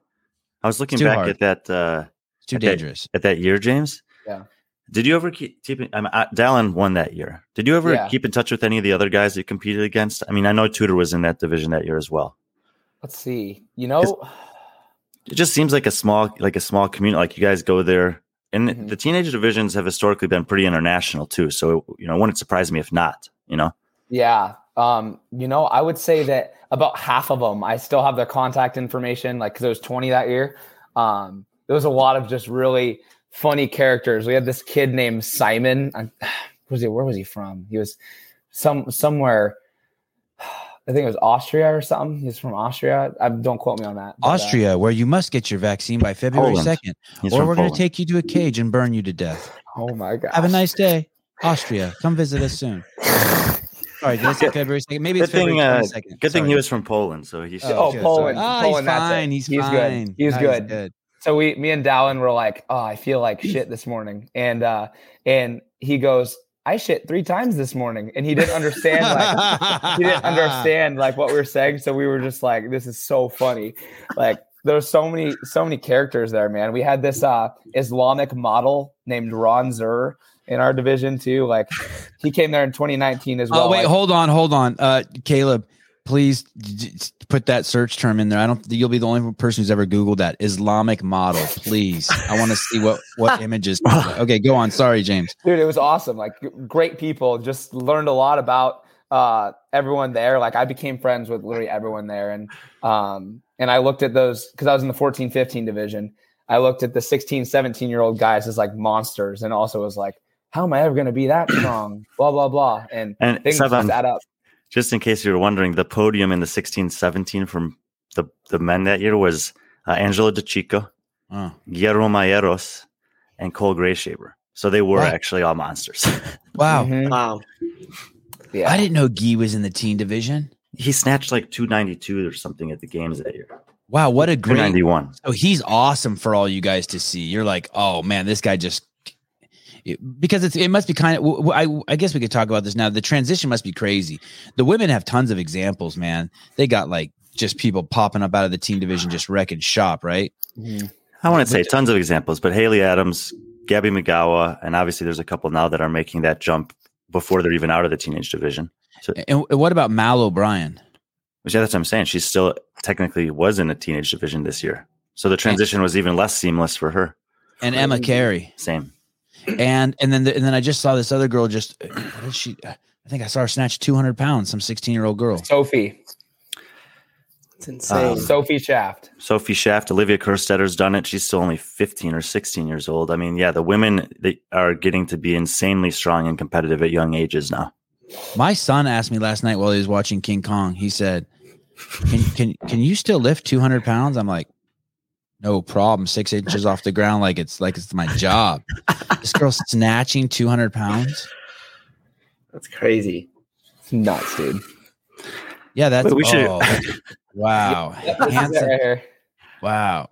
I was looking back hard. At that. Uh, it's too at dangerous that, at that year, James. Yeah. Did you ever keep? keep I mean, Dallin won that year. Did you ever yeah. keep in touch with any of the other guys that you competed against? I mean, I know Tudor was in that division that year as well. Let's see. You know. It just seems like a small, like a small community. Like you guys go there, and mm-hmm. the teenage divisions have historically been pretty international too. So you know, it wouldn't surprise me if not. You know. Yeah. Um. You know, I would say that about half of them, I still have their contact information. Like, cause there was twenty that year. Um. There was a lot of just really funny characters. We had this kid named Simon. I, was he? Where was he from? He was some somewhere. I think it was Austria or something. He's from Austria. I, don't quote me on that. But, Austria, uh, where you must get your vaccine by February second, or we're going to take you to a cage and burn you to death. Oh, my God. Have a nice day. Austria, come visit us soon. Sorry, did I say February second? Maybe it's February twenty-second. Uh, good Sorry. thing he was from Poland. So he's oh, oh good. Poland. Oh, Poland, he's fine. He's, he's fine. Good. He's, good. he's good. So we, me and Dallin were like, oh, I feel like shit this morning. And, uh, and he goes, I shit three times this morning. And he didn't understand. Like, he didn't understand like what we were saying. So we were just like, this is so funny. Like, there's so many, so many characters there, man. We had this uh, Islamic model named Ron Zur in our division too. Like, he came there in twenty nineteen as well. Oh wait, like, hold on, hold on, uh, Caleb. Please d- d- put that search term in there. I don't. You'll be the only person who's ever Googled that Islamic model. Please, I want to see what what images. Okay, go on. Sorry, James. Dude, it was awesome. Like, great people. Just learned a lot about uh, everyone there. Like, I became friends with literally everyone there, and um, and I looked at those because I was in the fourteen fifteen division. I looked at the sixteen, seventeen year old guys as like monsters, and also was like, how am I ever going to be that strong? Blah blah blah, and, and things seven. just add up. Just in case you were wondering, the podium in the sixteen seventeen from the, the men that year was uh, Angelo DeChico, oh. Guillermo Mayeros, and Cole Grayshaber. So they were wow. actually all monsters. Wow. Mm-hmm. Wow. Yeah. I didn't know Guy was in the teen division. He snatched like two ninety-two or something at the games that year. Wow, what a great. two ninety-one. Oh, he's awesome for all you guys to see. You're like, oh, man, this guy just. Because it's, it must be kind of, I, I guess we could talk about this now. The transition must be crazy. The women have tons of examples, man. They got like just people popping up out of the teen division, just wrecking shop, right? Mm-hmm. I wouldn't say tons of examples, but Haley Adams, Gabby Magawa, and obviously there's a couple now that are making that jump before they're even out of the teenage division. So, and what about Mal O'Brien? Which, yeah, that's what I'm saying. She still technically was in a teenage division this year. So the transition was even less seamless for her. And Emma Carey. Same. And and then the, and then I just saw this other girl just what is she I think I saw her snatch two hundred pounds, some sixteen year old girl. Sophie. It's insane. Um, Sophie Shaft. Sophie Shaft. Olivia Kerstedter's done it. She's still only fifteen or sixteen years old. I mean, yeah, the women, they are getting to be insanely strong and competitive at young ages now. My son asked me last night while he was watching King Kong. He said, "Can can can you still lift two hundred pounds?" I'm like, no problem. Six inches off the ground. Like it's like, it's my job. This girl's snatching two hundred pounds. That's crazy. It's nuts, dude. Yeah. That's, Wait, we oh, should. Wow. Hanson, wow.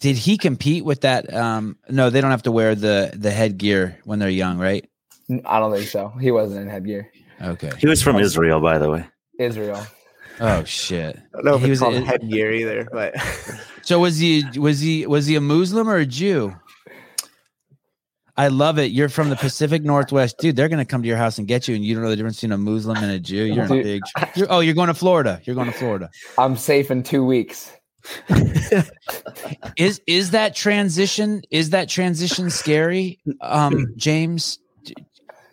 Did he compete with that? Um, no, they don't have to wear the, the headgear when they're young, right? I don't think so. He wasn't in headgear. Okay. He was from Israel, by the way. Israel. Oh shit! I don't know if he it's was called a, headgear either, but so was he? Was he? Was he a Muslim or a Jew? I love it. You're from the Pacific Northwest, dude. They're gonna come to your house and get you, and you don't know the difference between a Muslim and a Jew. You're in a big. You're, oh, you're going to Florida. You're going to Florida. I'm safe in two weeks. is is that transition? Is that transition scary, um, James?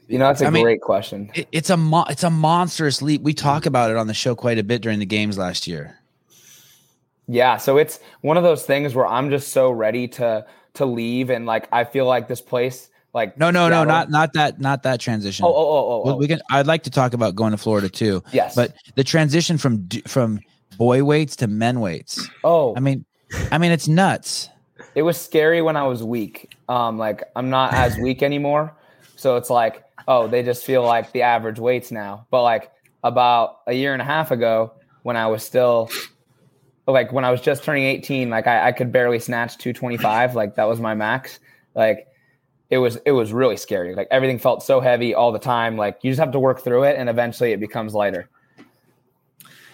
You know, that's a I great mean, question. It, it's a mo- it's a monstrous leap. We talk about it on the show quite a bit during the games last year. Yeah, so it's one of those things where I'm just so ready to to leave, and like I feel like this place, like no, no, no, one, not not that, not that transition. Oh, oh, oh, oh. We can. I'd like to talk about going to Florida too. Yes, but the transition from from boy weights to men weights. Oh, I mean, I mean, it's nuts. It was scary when I was weak. Um, like I'm not as weak anymore, so it's like. Oh, they just feel like the average weights now. But like about a year and a half ago when I was still like when I was just turning eighteen, like I, I could barely snatch two twenty-five. Like that was my max. Like it was it was really scary. Like everything felt so heavy all the time. Like you just have to work through it and eventually it becomes lighter.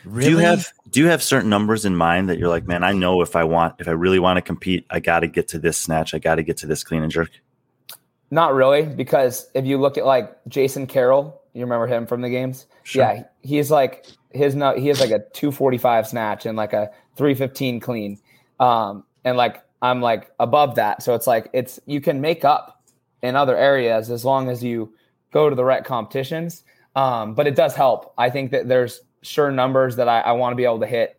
Really? Do you have do you have certain numbers in mind that you're like, man, I know if I want if I really want to compete, I gotta get to this snatch, I gotta get to this clean and jerk? Not really, because if you look at like Jason Carroll, you remember him from the games? Sure. Yeah, he's like his no, he has like a two forty-five snatch and like a three fifteen clean, um, and like I'm like above that, so it's like it's you can make up in other areas as long as you go to the right competitions. Um, but it does help. I think that there's sure numbers that I, I want to be able to hit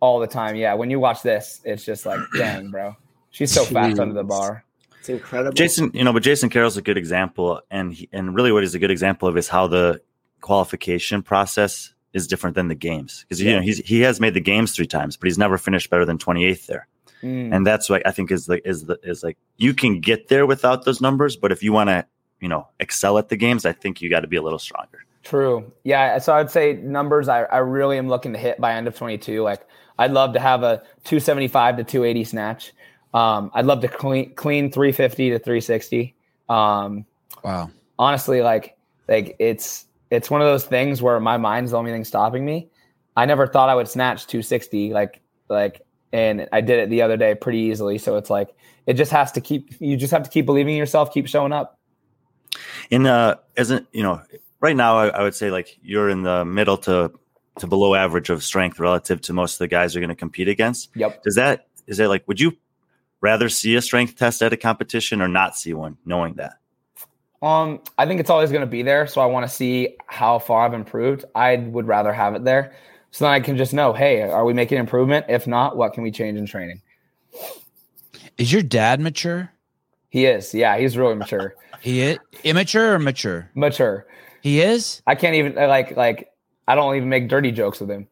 all the time. Yeah, when you watch this, it's just like dang, bro, she's so fast under the bar. It's incredible. Jason, you know, but Jason Carroll's a good example, and he, and really what he's a good example of is how the qualification process is different than the games. Because yeah. you know, he's he has made the games three times, but he's never finished better than twenty-eighth there. Mm. And that's what I think is like is the is like you can get there without those numbers, but if you want to, you know, excel at the games, I think you got to be a little stronger. True. Yeah. So I'd say numbers I, I really am looking to hit by end of twenty-two. Like I'd love to have a two seventy-five to two eighty snatch. Um, I'd love to clean, clean three fifty to three sixty. Um, wow. Honestly, like, like it's, it's one of those things where my mind's the only thing stopping me. I never thought I would snatch two sixty. Like, like, and I did it the other day pretty easily. So it's like, it just has to keep, you just have to keep believing in yourself, keep showing up. And, uh, isn't, you know, right now, I, I would say like you're in the middle to, to below average of strength relative to most of the guys you're going to compete against. Yep. Does that, is it like, would you rather see a strength test at a competition or not see one knowing that? Um, I think it's always going to be there. So I want to see how far I've improved. I would rather have it there. So then I can just know, hey, are we making improvement? If not, what can we change in training? Is your dad mature? He is. Yeah, he's really mature. He is immature or mature? Mature. He is? I can't even like like I don't even make dirty jokes with him.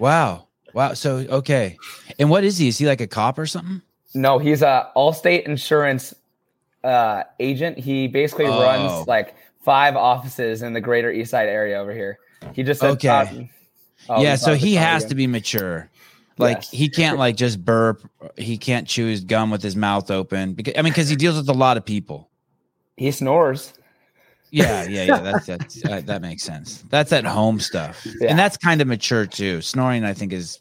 Wow. Wow. So okay. And what is he? Is he like a cop or something? No, he's a Allstate insurance uh, agent. He basically oh. runs like five offices in the greater East Side area over here. He just said okay. Top, Oh, yeah, so he has again. to be mature. Like yes. He can't like just burp. He can't chew his gum with his mouth open. Because I mean, because he deals with a lot of people. He snores. Yeah, yeah, yeah. That's, that's uh, that makes sense. That's at home stuff, yeah. And that's kind of mature too. Snoring, I think, is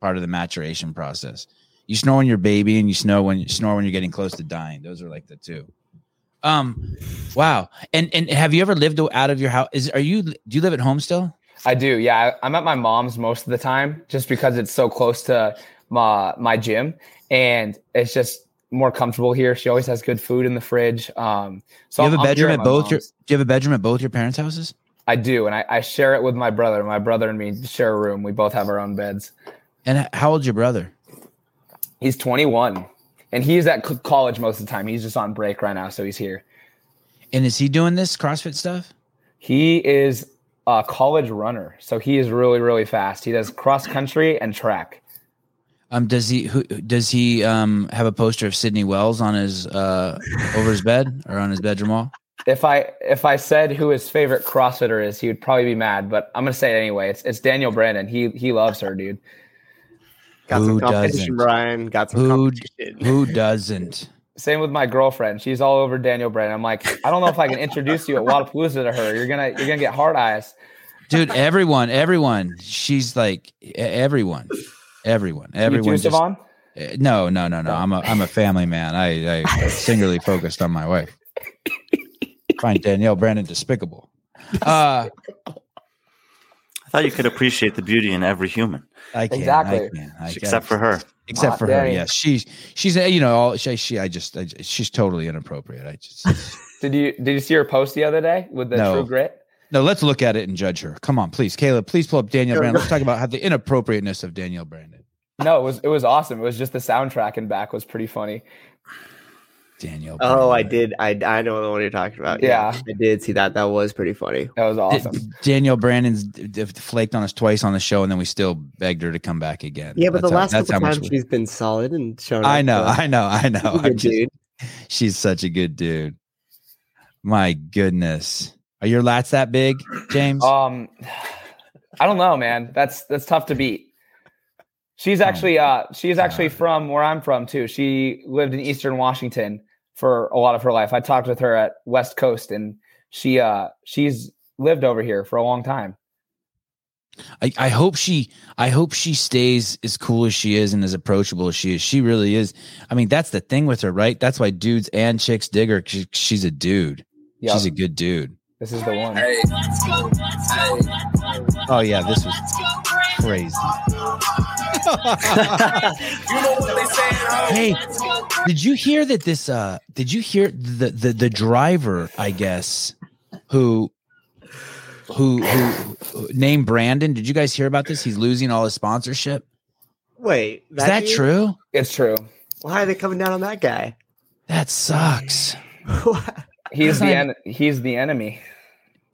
part of the maturation process. You snore when you're baby, and you snore when you snore when you're getting close to dying. Those are like the two. Um, wow. And and have you ever lived out of your house? Is are you do you live at home still? I do. Yeah. I'm at my mom's most of the time just because it's so close to my, my gym and it's just more comfortable here. She always has good food in the fridge. Um, so you have I'm, a bedroom at, at both your, do you have a bedroom at both your parents' houses? I do. And I, I share it with my brother. My brother and me share a room. We both have our own beds. And how old's your brother? He's twenty-one and he's at college most of the time. He's just on break right now. So he's here. And is he doing this CrossFit stuff? He is a college runner. So he is really, really fast. He does cross country and track. Um, does he, who, does he, um, have a poster of Sidney Wells on his, uh, over his bed or on his bedroom wall? If I, if I said who his favorite CrossFitter is, he would probably be mad, but I'm going to say it anyway. It's, it's Danielle Brandon. He, he loves her, dude. Got who some competition, doesn't? Brian. Got some who, competition. Who doesn't? Same with my girlfriend. She's all over Danielle Brandon. I'm like, I don't know if I can introduce you at Wodapalooza to her. You're gonna, you're gonna get hard eyes, dude. Everyone, everyone. She's like, everyone, everyone, everyone. You too, Savon? No, no, no, no. I'm a, I'm a family man. I, I singularly focused on my wife. Find Danielle Brandon despicable. Uh, I thought you could appreciate the beauty in every human. I can, exactly. I can, I except for her. Except Hot for day. her, yes. She's she's you know she she I just I, she's totally inappropriate. I just did you did you see her post the other day with the no. True Grit? No, let's look at it and judge her. Come on, please, Caleb. Please pull up Danielle Brandon. Let's talk about how the inappropriateness of Danielle Brandon. No, it was it was awesome. It was just the soundtrack and back was pretty funny. Danielle. Brandon. Oh, I did. I I know the one you're talking about. Yeah. yeah, I did see that. That was pretty funny. That was awesome. D- Danielle Brandon's d- d- flaked on us twice on the show, and then we still begged her to come back again. Yeah, but that's the last how, couple times she's been solid and shown. I know, I know, I know, I know. Dude, she's such a good dude. My goodness, are your lats that big, James? Um, I don't know, man. That's that's tough to beat. She's actually uh, she's actually from where I'm from too. She lived in Eastern Washington for a lot of her life. I talked with her at West Coast, and she uh, she's lived over here for a long time. I, I hope she I hope she stays as cool as she is and as approachable as she is. She really is. I mean, that's the thing with her, right? That's why dudes and chicks dig her. She, she's a dude. Yep. She's a good dude. This is the one. Hey. Hey. Oh yeah, this was crazy. Hey, did you hear that this uh did you hear the the, the driver, I guess, who who who, who named Brandon? Did you guys hear about this? He's losing all his sponsorship. Wait, that is that means- true? It's true. Why are they coming down on that guy? That sucks. He's the en- he's the enemy.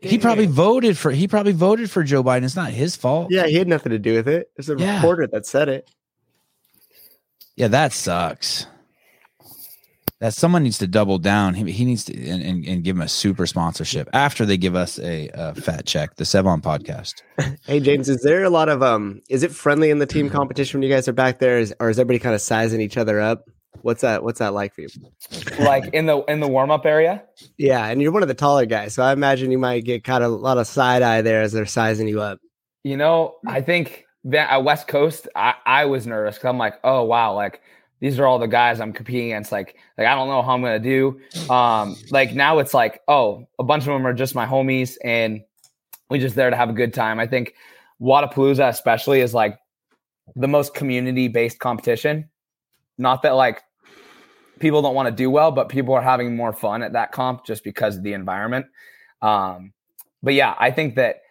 He probably voted for he probably voted for Joe Biden. It's not his fault. Yeah, he had nothing to do with it. It's a yeah. reporter that said it. Yeah, that sucks. that someone needs to double down. He, he needs to and, and, and give him a super sponsorship after they give us a, a fat check, the Sevon podcast. Hey, James, is there a lot of um? Is it friendly in the team competition when you guys are back there, is, or is everybody kind of sizing each other up? What's that? What's that like for you? Like in the in the warm up area? Yeah, and you're one of the taller guys, so I imagine you might get kind of a lot of side eye there as they're sizing you up. You know, I think that at West Coast, I, I was nervous because I'm like, oh wow, like. These are all the guys I'm competing against. Like, like I don't know how I'm going to do. Um, like now it's like, oh, a bunch of them are just my homies and we're just there to have a good time. I think Wodapalooza especially is like the most community-based competition. Not that like people don't want to do well, but people are having more fun at that comp just because of the environment. Um, but yeah, I think that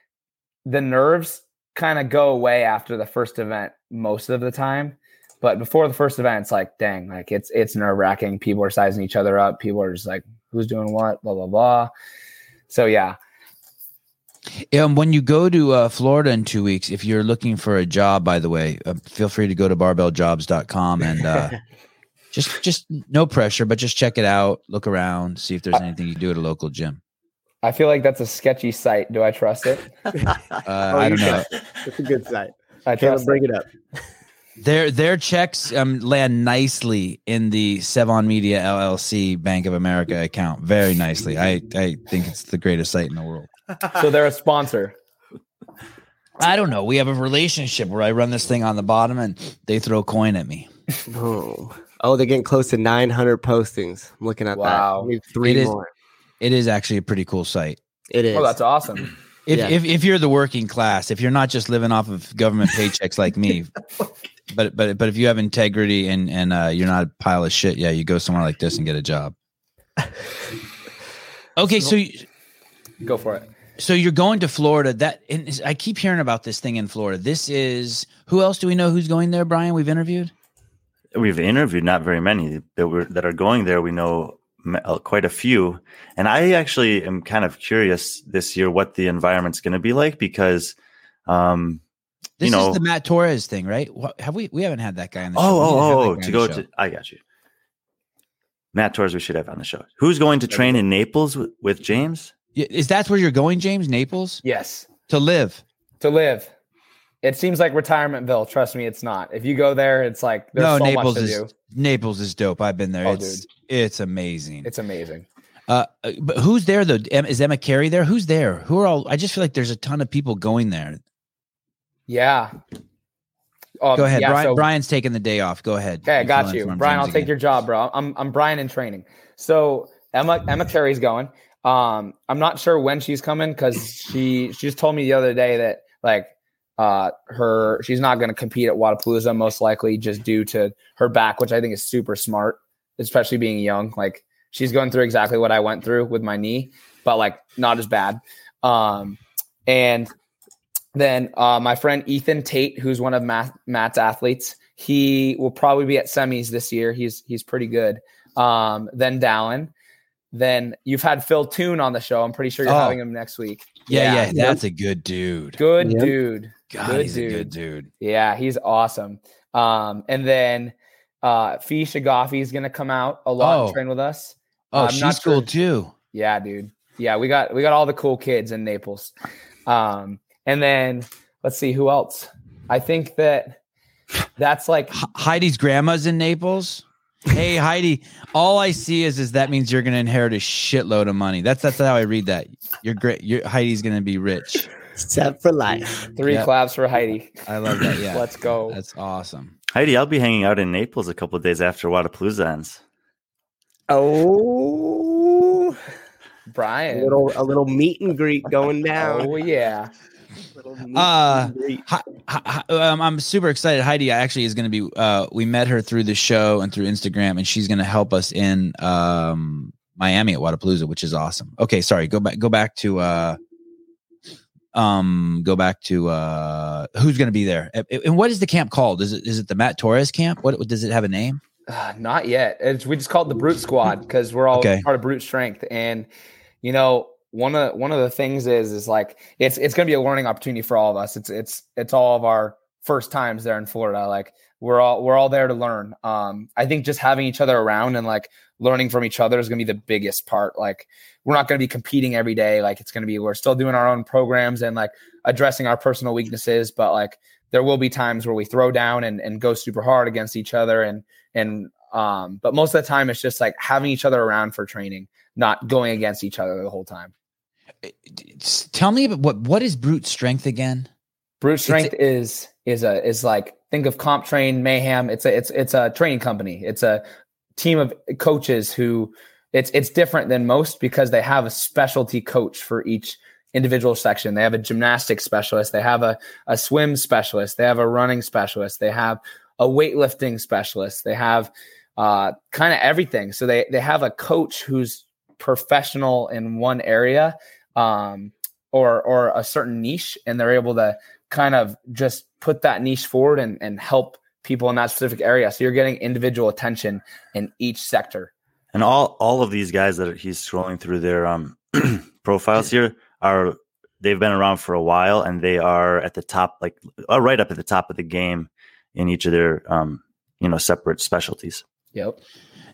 the nerves kind of go away after the first event most of the time. But before the first event, it's like, dang, like it's it's nerve wracking. People are sizing each other up. People are just like, who's doing what? Blah blah blah. So yeah. And when you go to uh, Florida in two weeks, if you're looking for a job, by the way, uh, feel free to go to barbell jobs dot com and uh, just just no pressure, but just check it out, look around, see if there's anything you do at a local gym. I feel like that's a sketchy site. Do I trust it? uh, oh, I don't know. It's a good site. I can't bring it up. Their their checks um, land nicely in the Sevon Media L L C Bank of America account. Very nicely. I, I think it's the greatest site in the world. So they're a sponsor. I don't know. We have a relationship where I run this thing on the bottom and they throw a coin at me. Oh, oh they're getting close to nine hundred postings. I'm looking at wow. that. We have three it more. Is, it is actually a pretty cool site. It is. Oh, that's awesome. If, yeah. if if you're the working class, if you're not just living off of government paychecks like me, but but but if you have integrity and and uh, you're not a pile of shit, yeah, you go somewhere like this and get a job. Okay, so you, go for it. So you're going to Florida. That and I keep hearing about this thing in Florida. This is who else do we know who's going there? Brian, we've interviewed. We've interviewed not very many that were that are going there. We know. Quite a few. And I actually am kind of curious this year what the environment's going to be like because, um, this you know, is the Matt Torres thing, right? What, have we, we haven't had that guy on the oh, show. Oh, oh, to go to, I got you. Matt Torres, we should have on the show. Who's going to train in Naples with, with James? Yeah, is that where you're going, James? Naples? Yes. To live. To live. It seems like Retirementville. Trust me, it's not. If you go there, it's like there's no, so Naples much to is, do. Naples is dope. I've been there. Oh, it's dude. it's amazing. It's amazing. Uh, but who's there though? Is Emma Carey there? Who's there? Who are all? I just feel like there's a ton of people going there. Yeah. Um, go ahead, yeah, Brian. So, Brian's taking the day off. Go ahead. Okay, I got you, Brian. I'll again. take your job, bro. I'm I'm Brian in training. So Emma Emma Carey's going. Um, I'm not sure when she's coming because she she just told me the other day that like. Uh, her she's not going to compete at Wodapalooza most likely just due to her back, which I think is super smart, especially being young. Like she's going through exactly what I went through with my knee, but like not as bad. Um, and then uh, my friend Ethan Tate, who's one of Matt, Matt's athletes, he will probably be at semis this year. He's he's pretty good. Um, then Dallin, then you've had Phil Toon on the show. I'm pretty sure you're oh. having him next week. Yeah, yeah, yeah that's a good dude. Good yep. dude. God, good he's dude. a good dude. Yeah, he's awesome. Um, and then uh, Fee Shagafi is going to come out a lot oh. and train with us. Oh, uh, she's not sure. cool too. Yeah, dude. Yeah, we got we got all the cool kids in Naples. Um, and then let's see who else. I think that that's like H- Heidi's grandma's in Naples. Hey Heidi, all I see is is that means you're going to inherit a shitload of money. That's that's how I read that. You're great. Your Heidi's going to be rich. Set for life. Three yep. claps for Heidi. I love that. Yeah, let's go. That's awesome. Heidi, I'll be hanging out in Naples a couple of days after Wodapalooza ends. Oh, Brian, a little a little meet and greet going down. Oh yeah. Uh, hi, hi, um, I'm super excited. Heidi actually is going to be. Uh, we met her through the show and through Instagram, and she's going to help us in um, Miami at Wodapalooza, which is awesome. Okay, sorry. Go back. Go back to. Uh, um, go back to uh, who's going to be there, and what is the camp called? Is it is it the Matt Torres camp? What does it have a name? Uh, not yet. It's, we just call it the Brute Squad because we're all okay. part of Brute Strength, and you know. One of one of the things is is like it's it's going to be a learning opportunity for all of us. It's it's it's all of our first times there in Florida. Like we're all we're all there to learn. Um, I think just having each other around and like learning from each other is going to be the biggest part. Like, we're not going to be competing every day. Like, it's going to be, we're still doing our own programs and like addressing our personal weaknesses, but like there will be times where we throw down and, and go super hard against each other. And, and, um, but most of the time it's just like having each other around for training, not going against each other the whole time. Tell me about what, what is Brute Strength again? Brute Strength a- is, is a, is like, think of Comp Train, Mayhem. It's a, it's, it's a training company. It's a team of coaches who it's, it's different than most because they have a specialty coach for each individual section. They have a gymnastics specialist. They have a, a swim specialist. They have a running specialist. They have a weightlifting specialist. They have uh, kind of everything. So they, they have a coach who's professional in one area um, or, or a certain niche. And they're able to kind of just put that niche forward and, and help people in that specific area. So you're getting individual attention in each sector. And all, all of these guys that are, he's scrolling through their um, profiles here are, they've been around for a while and they are at the top, like uh, right up at the top of the game in each of their, um, you know, separate specialties. Yep.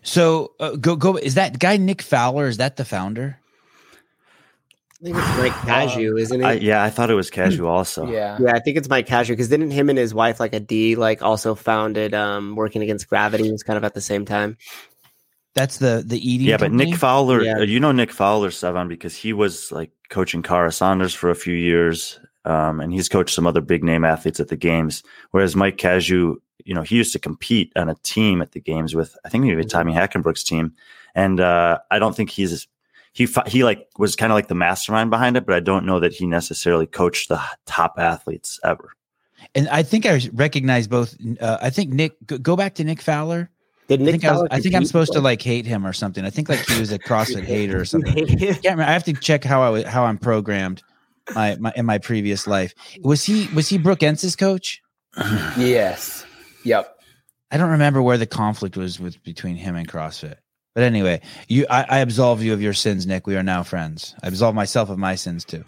So uh, go, go. Is that guy, Nick Fowler? Is that the founder? I think it's Mike Cazayoux, um, isn't it? I, yeah, I thought it was Cazayoux also. Yeah, yeah, I think it's Mike Cazayoux because didn't him and his wife, like a D, like also founded um, Working Against Gravity. It was kind of at the same time. That's the the eating. Yeah, company? But Nick Fowler, yeah. You know Nick Fowler, Sevan, because he was like coaching Kara Saunders for a few years, um, and he's coached some other big name athletes at the games. Whereas Mike Cazayoux, you know, he used to compete on a team at the games with I think maybe Tommy Hackenbrook's team, and uh, I don't think he's. He he like was kind of like the mastermind behind it, but I don't know that he necessarily coached the top athletes ever. And I think I recognize both. Uh, I think Nick, go back to Nick Fowler. Did Nick I think, Fowler I was, I think I'm supposed to like hate him or something. I think like he was a CrossFit hater or something. I can't remember. I have to check how I was, how I'm programmed my, my in my previous life. Was he was he Brooke Ence's coach? Yes. Yep. I don't remember where the conflict was with between him and CrossFit. But anyway, you, I, I absolve you of your sins, Nick. We are now friends. I absolve myself of my sins, too.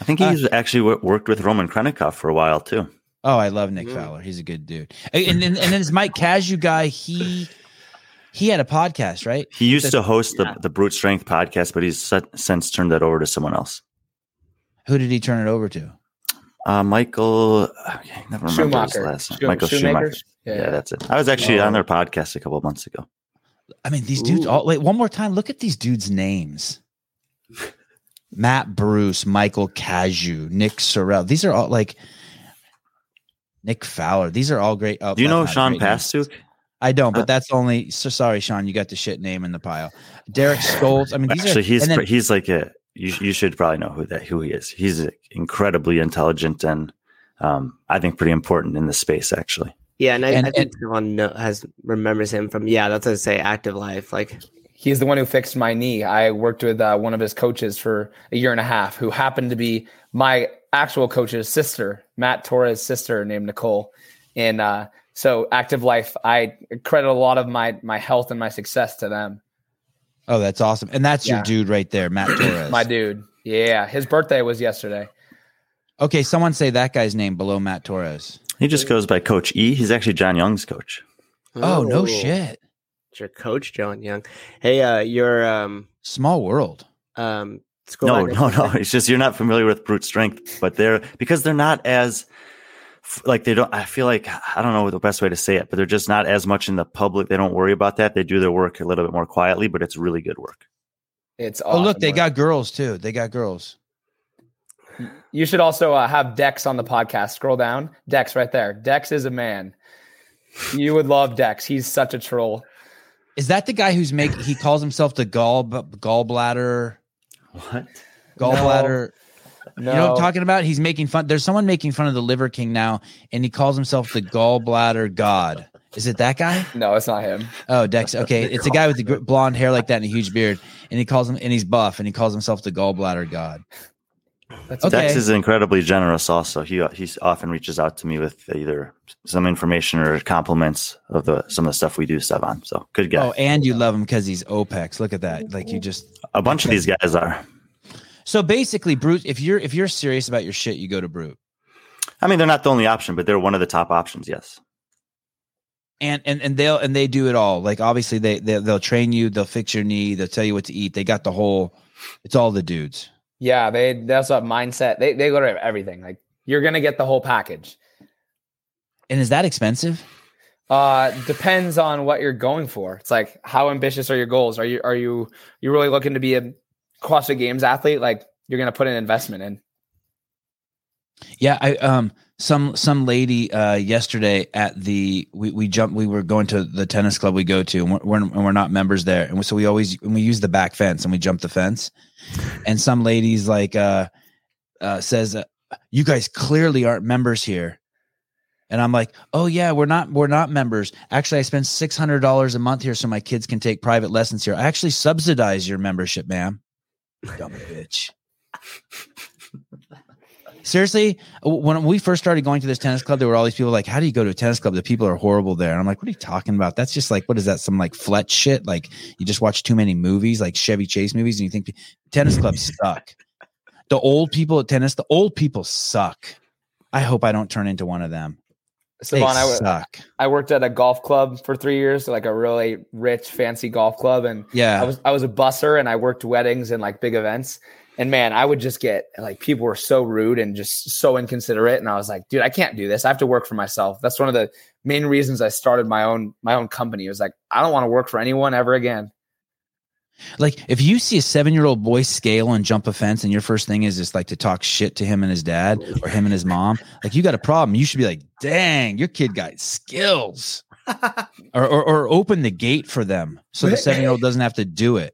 I think he's uh, actually w- worked with Roman Krennikov for a while, too. Oh, I love Nick mm. Fowler. He's a good dude. And then, and then this Mike Cazayoux guy, he he had a podcast, right? He used That's, to host yeah. the, the Brute Strength podcast, but he's set, since turned that over to someone else. Who did he turn it over to? Uh, Michael, I never remember his last name. Schum- Michael Schumacher. Yeah. yeah, that's it. I was actually oh. on their podcast a couple of months ago. I mean, these Ooh. dudes all wait one more time. Look at these dudes' names. Matt Bruce, Michael Cazayoux, Nick Sorrell. These are all like Nick Fowler. These are all great. Oh, Do you know Sean Pastuk? Names. I don't, but that's only so sorry, Sean, you got the shit name in the pile. Derek Stoltz. I mean, these actually, are, he's, then, he's like a, you, you should probably know who that, who he is. He's incredibly intelligent and um, I think pretty important in this space, actually. Yeah, and I, and, I think everyone has remembers him from yeah. That's what I say, Active Life. Like he's the one who fixed my knee. I worked with uh, one of his coaches for a year and a half, who happened to be my actual coach's sister, Matt Torres' sister, named Nicole. And uh, so, Active Life, I credit a lot of my my health and my success to them. Oh, that's awesome! And that's yeah. your dude right there, Matt Torres. My dude. Yeah, his birthday was yesterday. Okay, someone say that guy's name below Matt Torres. He just goes by Coach E. He's actually John Young's coach. Oh, oh no shit. It's your coach, John Young. Hey, uh, you're um, small world. Um, no, no, no. It's just you're not familiar with Brute Strength, but they're because they're not as like they don't. I feel like I don't know the best way to say it, but they're just not as much in the public. They don't worry about that. They do their work a little bit more quietly, but it's really good work. It's awesome. Oh look, they got girls too. They got girls. You should also uh, have Dex on the podcast. Scroll down. Dex right there. Dex is a man. You would love Dex. He's such a troll. Is that the guy who's make? He calls himself the gall gallbladder. What? Gallbladder. No. You know what I'm talking about? He's making fun. There's someone making fun of the Liver King now, and he calls himself the gallbladder god. Is it that guy? No, it's not him. Oh, Dex. Okay. It's a guy with the gr- blonde hair like that and a huge beard, and he calls him, and he's buff, and he calls himself the gallbladder god. That's okay. Dex is incredibly generous. Also, he he often reaches out to me with either some information or compliments of the some of the stuff we do, Sevan. So good guy. Oh, and you love him because he's O P E X. Look at that! Like you just a bunch of these guys are. So basically, Brute. If you're if you're serious about your shit, you go to Brute. I mean, they're not the only option, but they're one of the top options. Yes. And, and and they'll and they do it all. Like obviously they, they they'll train you, they'll fix your knee, they'll tell you what to eat. They got the whole. It's all the dudes. Yeah, they that's a mindset. They they go to everything. Like you're gonna get the whole package. And is that expensive? Uh, depends on what you're going for. It's like how ambitious are your goals? Are you are you you really looking to be a CrossFit Games athlete? Like you're gonna put an investment in. Yeah, I um. Some some lady uh, yesterday at the we we jumped we were going to the tennis club we go to and we're and we're not members there and so we always and we use the back fence and we jump the fence and some lady's like uh, uh, says uh, you guys clearly aren't members here and I'm like oh yeah we're not we're not members actually I spend six hundred dollars a month here so my kids can take private lessons here I actually subsidize your membership ma'am dumb bitch. Seriously, when we first started going to this tennis club, there were all these people like, how do you go to a tennis club? The people are horrible there. And I'm like, what are you talking about? That's just like, what is that? Some like Fletch shit. Like you just watch too many movies, like Chevy Chase movies. And you think tennis clubs suck. The old people at tennis, the old people suck. I hope I don't turn into one of them. Savon, they I w- suck. I worked at a golf club for three years, like a really rich, fancy golf club. And yeah, I was, I was a busser and I worked weddings and like big events. And man, I would just get like people were so rude and just so inconsiderate. And I was like, dude, I can't do this. I have to work for myself. That's one of the main reasons I started my own my own company. It was like, I don't want to work for anyone ever again. Like if you see a seven-year-old boy scale and jump a fence and your first thing is just like to talk shit to him and his dad or him and his mom, like you got a problem. You should be like, dang, your kid got skills. or, or or open the gate for them so the seven-year-old doesn't have to do it.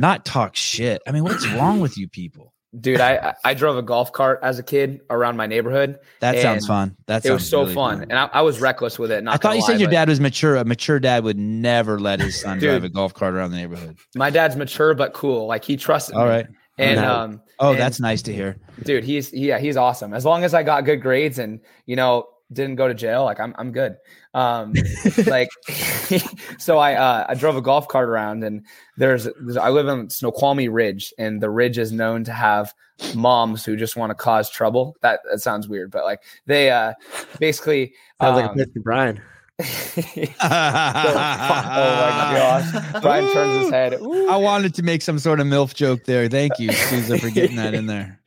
Not talk shit. I mean, what's wrong with you people? Dude, I I drove a golf cart as a kid around my neighborhood. That sounds fun. That sounds It was so really fun. fun. And I, I was reckless with it. Not I thought you lie, said your dad was mature. A mature dad would never let his son dude, drive a golf cart around the neighborhood. My dad's mature but cool. Like he trusted All right. me. And no. um Oh, and, that's nice to hear. Dude, he's yeah, he's awesome. As long as I got good grades and, you know, didn't go to jail, like I'm I'm good. Um, like, so I, uh, I drove a golf cart around and there's, there's, I live in Snoqualmie Ridge and the Ridge is known to have moms who just want to cause trouble. That, that sounds weird, but like they, uh, basically, sounds um, like a Mister Brian. so, oh my gosh. Brian Ooh, turns his head. Ooh. I wanted to make some sort of MILF joke there. Thank you, Sousa, for getting that in there.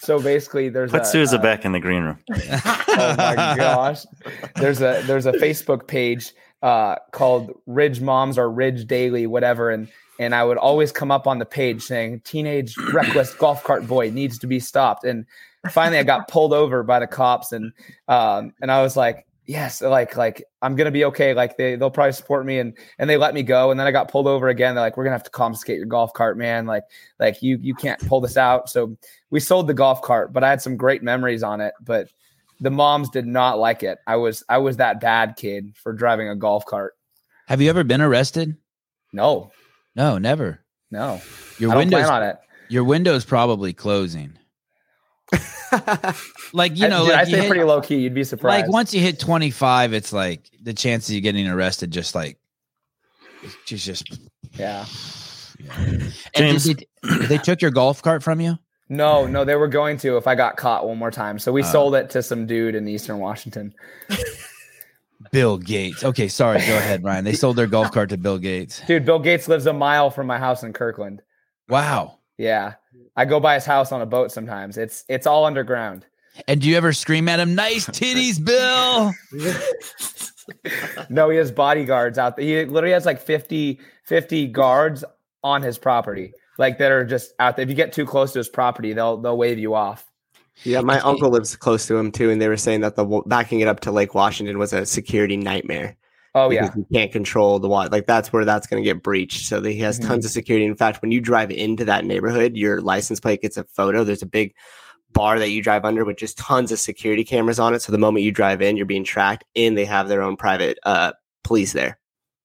So basically there's Put a Sousa uh, back in the green room. Oh my gosh. There's a there's a Facebook page uh called Ridge Moms or Ridge Daily, whatever, and and I would always come up on the page saying teenage reckless golf cart boy needs to be stopped. And finally I got pulled over by the cops and um and I was like, yes, like, like I'm going to be okay. Like they, they'll probably support me and, and they let me go. And then I got pulled over again. They're like, we're gonna have to confiscate your golf cart, man. Like, like you, you can't pull this out. So we sold the golf cart, but I had some great memories on it, but the moms did not like it. I was, I was that bad kid for driving a golf cart. Have you ever been arrested? No, no, never. No, your windows on it. Your window's probably closing. Like, you know, I, dude, like I you stay hit, pretty low key. You'd be surprised. Like once you hit twenty-five, it's like the chances of you getting arrested just like, she's just, yeah. yeah. And did, did they took your golf cart from you? No, no, they were going to, if I got caught one more time. So we uh, sold it to some dude in Eastern Washington. Bill Gates. Okay. Sorry. Go ahead, Ryan. They sold their golf cart to Bill Gates. Dude, Bill Gates lives a mile from my house in Kirkland. Wow. Yeah. I go by his house on a boat sometimes. It's it's all underground. And do you ever scream at him, nice titties, Bill? No, he has bodyguards out there. He literally has like fifty, fifty guards on his property, like that are just out there. If you get too close to his property, they'll they'll wave you off. Yeah, my uncle lives close to him too, and they were saying that the backing it up to Lake Washington was a security nightmare. Oh, yeah. You can't control the water. Like, that's where that's going to get breached. So he has mm-hmm. tons of security. In fact, when you drive into that neighborhood, your license plate gets a photo. There's a big bar that you drive under with just tons of security cameras on it. So the moment you drive in, you're being tracked, and they have their own private uh, police there.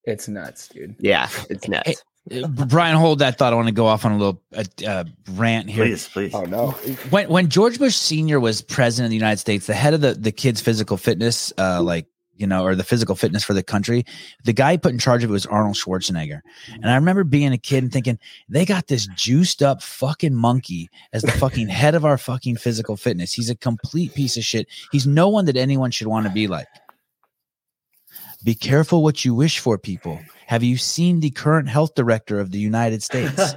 It's nuts, dude. Yeah, it's nuts. Hey, Brian, hold that thought. I want to go off on a little uh, rant here. Please, please. Oh, no. When, when George Bush Senior was president of the United States, the head of the, the kids' physical fitness, uh, like, you know, or the physical fitness for the country, the guy put in charge of it was Arnold Schwarzenegger. And I remember being a kid and thinking, they got this juiced up fucking monkey as the fucking head of our fucking physical fitness. He's a complete piece of shit. He's no one that anyone should want to be like. Be careful what you wish for, people. Have you seen the current health director of the United States?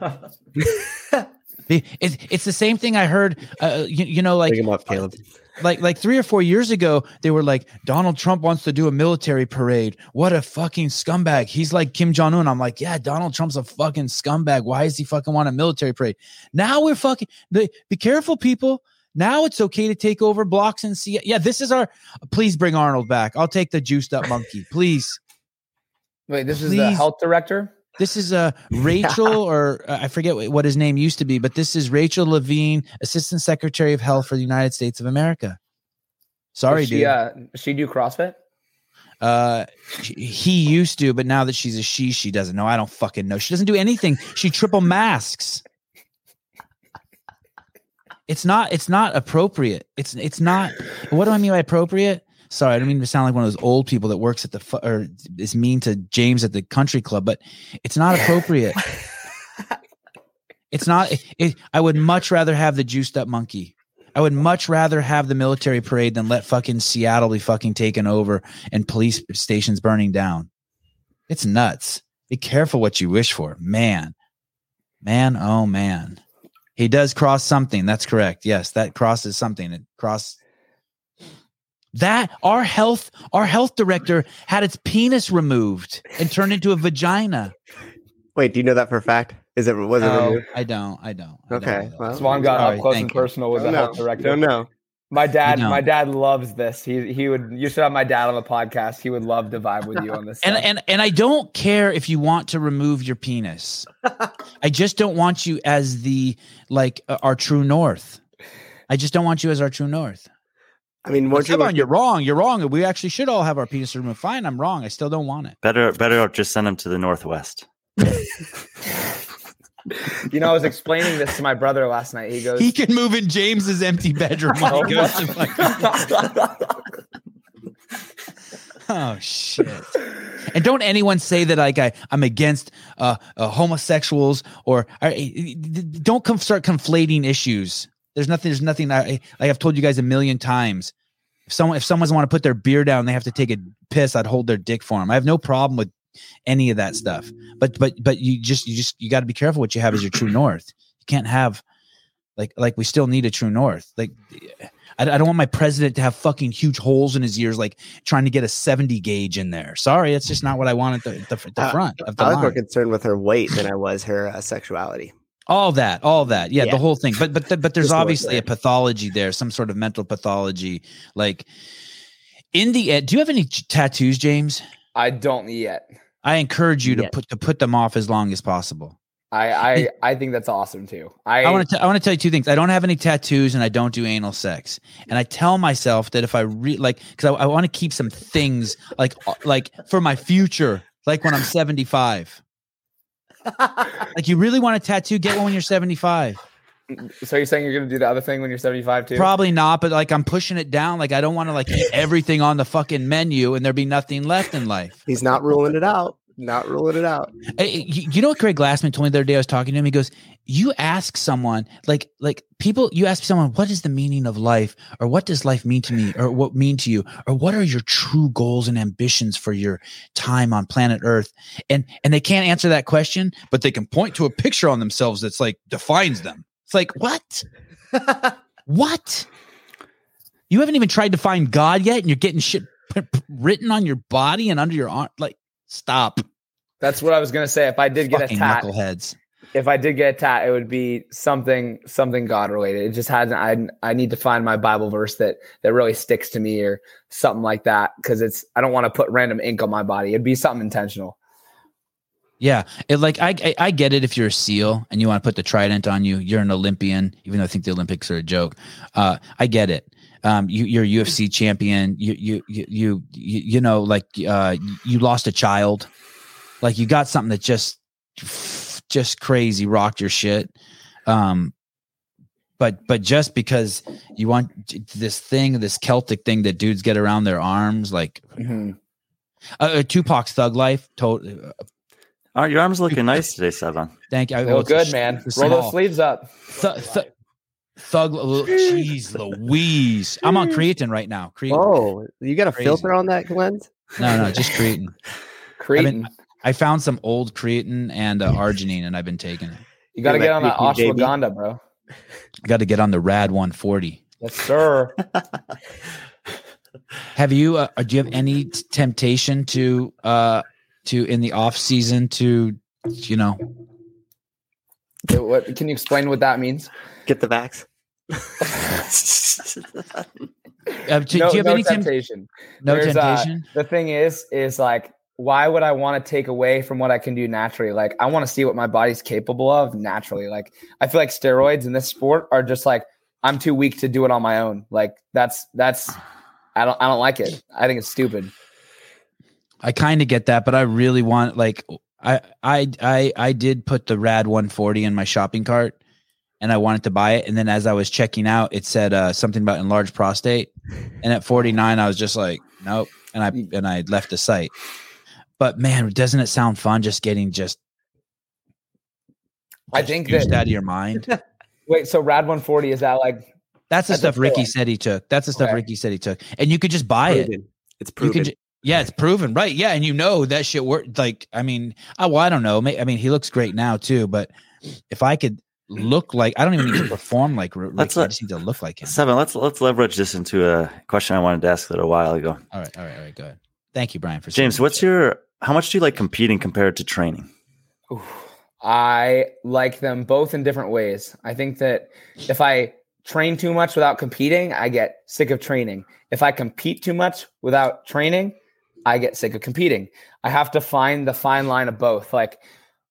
It's, it's the same thing I heard, uh, you, you know, like, up, Caleb. like, like three or four years ago, they were like, Donald Trump wants to do a military parade. What a fucking scumbag. He's like Kim Jong-un. I'm like, yeah, Donald Trump's a fucking scumbag. Why is he fucking want a military parade? Now we're fucking, they, be careful, people. Now it's okay to take over blocks and see. Yeah, this is our, please bring Arnold back. I'll take the juiced up monkey, please. Wait, this please. is the health director? This is uh, Rachel, yeah. or uh, I forget what his name used to be, but this is Rachel Levine, Assistant Secretary of Health for the United States of America. Sorry, she, dude. Uh, does she do CrossFit? Uh, she, he used to, but now that she's a she, she doesn't know. I don't fucking know. She doesn't do anything. She triple masks. It's not. It's not appropriate. It's. It's not. What do I mean by appropriate? Sorry, I don't mean to sound like one of those old people that works at the fu- or is mean to James at the country club, but it's not appropriate. It's not. It, it, I would much rather have the juiced up monkey. I would much rather have the military parade than let fucking Seattle be fucking taken over and police stations burning down. It's nuts. Be careful what you wish for, man. Man, oh man, he does cross something. That's correct. Yes, that crosses something. It cross. That our health, our health director had its penis removed and turned into a vagina. Wait, do you know that for a fact? Is it was no, it removed? I don't. I don't. I okay, don't well, Swan got sorry, up close and personal you. with no, the no, health director. No, no. My dad, no. my dad loves this. He he would. You should have my dad on the podcast. He would love to vibe with you on this. and and and I don't care if you want to remove your penis. I just don't want you as the like uh, our true north. I just don't want you as our true north. I mean, once come you on, you're wrong. You're wrong. We actually should all have our penis removed. Fine, I'm wrong. I still don't want it. Better, better just send them to the Northwest. You know, I was explaining this to my brother last night. He goes, he can move in James's empty bedroom. When he goes to my- Oh shit! And don't anyone say that like I, I'm against uh, uh, homosexuals or uh, don't come start conflating issues. There's nothing, there's nothing that I, like I've told you guys a million times. If someone, if someone's want to put their beer down, they have to take a piss. I'd hold their dick for them. I have no problem with any of that stuff, but, but, but you just, you just, you got to be careful what you have as your true north. You can't have like, like we still need a true north. Like I, I don't want my president to have fucking huge holes in his ears, like trying to get a seventy gauge in there. Sorry. It's just not what I want at the, the, the front. Uh, of the I was line. more concerned with her weight than I was her uh, sexuality. All that, all that, yeah, yeah, the whole thing. But but th- but there's obviously a pathology there, some sort of mental pathology. Like in the end, do you have any t- tattoos, James? I don't yet. I encourage you yet. to put to put them off as long as possible. I I, and, I think that's awesome too. I I want to I want to tell you two things. I don't have any tattoos, and I don't do anal sex. And I tell myself that if I re- like, because I, I want to keep some things like like for my future, like when I'm seventy-five. Like you really want a tattoo? Get one when you're seventy-five. So you're saying you're going to do the other thing when you're seventy-five too? Probably not, but like I'm pushing it down. Like I don't want to like eat everything on the fucking menu and there be nothing left in life. He's not ruling it out. Not ruling it out. You know what Craig Glassman told me the other day? I was talking to him. He goes, you ask someone like, like people, you ask someone, what is the meaning of life? Or what does life mean to me? Or what mean to you? Or what are your true goals and ambitions for your time on planet Earth? And, and they can't answer that question, but they can point to a picture on themselves that's like defines them. It's like, what? What? You haven't even tried to find God yet. And you're getting shit p- p- written on your body and under your arm. Like, stop. That's what I was gonna say. If I did get fucking a tat, knuckleheads. If I did get a tat, it would be something something God related. It just hasn't. I I need to find my Bible verse that that really sticks to me or something like that because it's. I don't want to put random ink on my body. It'd be something intentional. Yeah, it like I, I I get it. If you're a SEAL and you want to put the trident on you, you're an Olympian. Even though I think the Olympics are a joke, uh, I get it. Um, you, you're a U F C champion. You, you, you, you, you know, like, uh, you lost a child, like you got something that just, just crazy rocked your shit. Um, but, but just because you want this thing, this Celtic thing that dudes get around their arms, like, mm-hmm. uh, Tupac's Thug Life. To- All right, your arms looking nice today, Sevan. Thank you. I, oh, good sh- man. Roll those sleeves up. Th- th- Thug, jeez Louise. I'm on creatine right now. Creatine. Oh, you got a filter on that, Glenn? No, no, just creatine. creatine. I, mean, I found some old creatine and uh, arginine, and I've been taking it. You got to get on that ashwagandha, bro. I got to get on the Rad one forty. Yes, sir. Have you? Uh, do you have any t- temptation to, uh, to in the off season to, you know? It, what, can you explain what that means? Get the vax. uh, do, no do you have no any temptation. Temp- no There's, temptation. Uh, the thing is, is like, why would I want to take away from what I can do naturally? Like, I want to see what my body's capable of naturally. Like, I feel like steroids in this sport are just like, I'm too weak to do it on my own. Like, that's that's. I don't I don't like it. I think it's stupid. I kind of get that, but I really want, like, I I I I did put the Rad one forty in my shopping cart and I wanted to buy it, and then as I was checking out it said uh, something about enlarged prostate, and at forty-nine I was just like, nope, and I and I left the site. But man, doesn't it sound fun just getting just I think that out of your mind? Wait, so Rad one forty, is that like That's the That's stuff Ricky said he took. That's the stuff okay. Ricky said he took. And you could just buy proven. it. It's proven. You could ju- yeah, it's proven. Right. Yeah. And you know that shit worked. Like, I mean, I, well, I don't know. I mean, he looks great now too, but if I could look like, I don't even need to perform like Ricky. Let's let, I just need to look like him. Seven, let's, let's leverage this into a question I wanted to ask a little while ago. All right. All right. All right. Go ahead. Thank you, Brian. For James, what's your, how much do you like competing compared to training? Ooh, I like them both in different ways. I think that if I train too much without competing, I get sick of training. If I compete too much without training, I get sick of competing. I have to find the fine line of both. Like,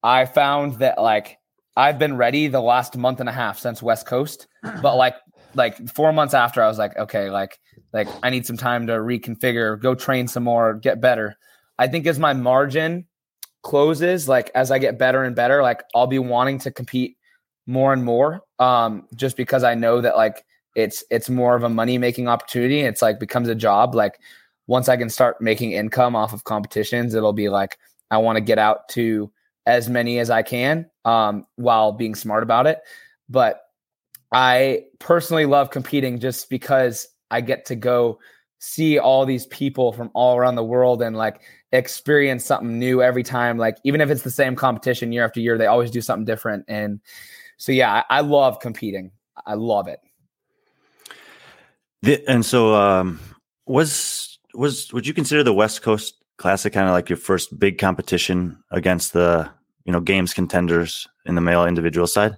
I found that, like, I've been ready the last month and a half since West Coast, but like, like four months after I was like, okay, like, like I need some time to reconfigure, go train some more, get better. I think as my margin closes, like as I get better and better, like I'll be wanting to compete more and more, um, just because I know that like it's it's more of a money making opportunity. It's like becomes a job. Like once I can start making income off of competitions, it'll be like I want to get out to as many as I can, um, while being smart about it. But I personally love competing just because I get to go see all these people from all around the world and like experience something new every time. Like even if it's the same competition year after year, they always do something different. And so, yeah, I, I love competing. I love it. The, and so um, was, was, would you consider the West Coast Classic kind of like your first big competition against the, you know, games contenders in the male individual side?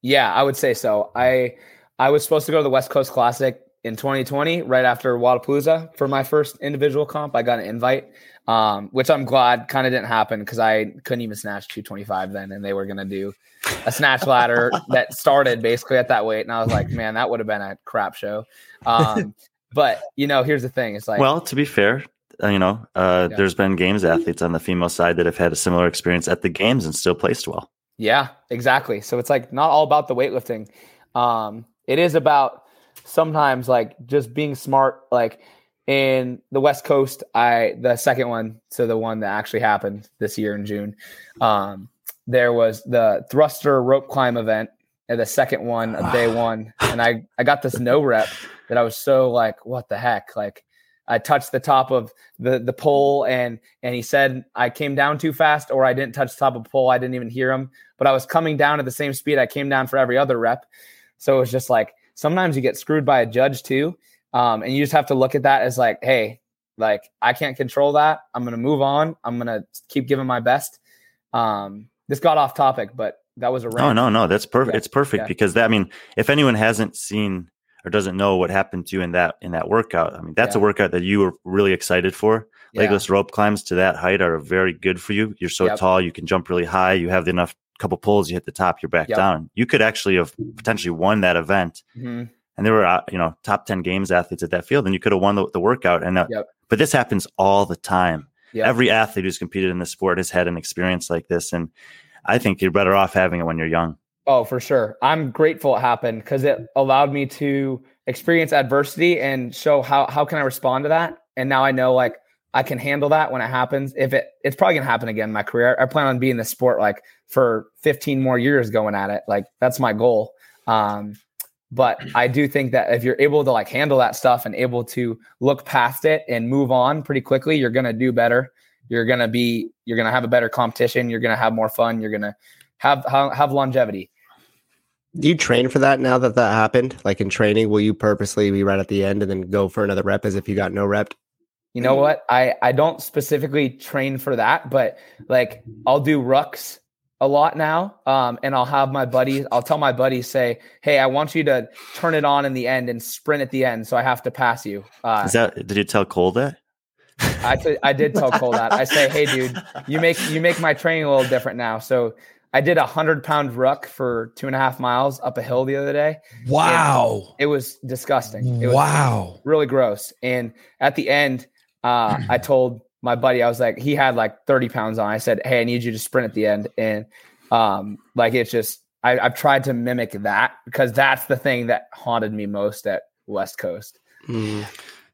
Yeah, I would say so. I, I was supposed to go to the West Coast Classic in twenty twenty, right after Wodapalooza for my first individual comp. I got an invite, um, which I'm glad kind of didn't happen because I couldn't even snatch two twenty-five then, and they were going to do a snatch ladder that started basically at that weight. And I was like, man, that would have been a crap show. Um, but, you know, here's the thing. It's like, well, to be fair, you know, uh, yeah. there's been games athletes on the female side that have had a similar experience at the games and still placed well. Yeah, exactly. So it's like not all about the weightlifting. Um, it is about sometimes like just being smart. Like in the West Coast, I, the second one, so the one that actually happened this year in June, um, there was the thruster rope climb event and the second one of day one. And I, I got this no rep that I was so like, what the heck? Like I touched the top of the, the pole and, and he said, I came down too fast, or I didn't touch the top of the pole. I didn't even hear him, but I was coming down at the same speed I came down for every other rep. So it was just like, sometimes you get screwed by a judge too. Um, and you just have to look at that as like, hey, like I can't control that. I'm going to move on. I'm going to keep giving my best. Um, This got off topic, but that was a rant. No, no, no. That's perfect. Yeah. It's perfect yeah. because that, I mean, if anyone hasn't seen or doesn't know what happened to you in that in that workout, I mean, that's yeah. a workout that you were really excited for. Yeah. Legless rope climbs to that height are very good for you. You're so yep. tall, you can jump really high. You have enough couple pulls, you hit the top, you're back yep. down. You could actually have potentially won that event. Mm-hmm. And there were, you know, top ten games athletes at that field, and you could have won the, the workout. And uh, yep. but this happens all the time. Yeah. Every athlete who's competed in this sport has had an experience like this. And I think you're better off having it when you're young. Oh, for sure. I'm grateful it happened because it allowed me to experience adversity and show how, how can I respond to that? And now I know like I can handle that when it happens. If it, it's probably gonna happen again in my career. I plan on being in this sport like for fifteen more years going at it. Like that's my goal. Um, But I do think that if you're able to like handle that stuff and able to look past it and move on pretty quickly, you're going to do better. You're going to be, you're going to have a better competition. You're going to have more fun. You're going to have, have, have longevity. Do you train for that now that that happened? Like in training, will you purposely be right at the end and then go for another rep as if you got no rep? You know what? I, I don't specifically train for that, but like I'll do rucks a lot now. Um, and I'll have my buddies, I'll tell my buddies, say, hey, I want you to turn it on in the end and sprint at the end. So I have to pass you. Uh, Is that, did you tell Cole that? I, t- I did tell Cole that. I say, hey dude, you make, you make my training a little different now. So I did a hundred pound ruck for two and a half miles up a hill the other day. Wow. It was disgusting. It was wow. Really gross. And at the end, uh, I told my buddy, I was like, he had like thirty pounds on. I said, hey, I need you to sprint at the end. And, um, like, it's just, I, I've tried to mimic that because that's the thing that haunted me most at West Coast. Mm.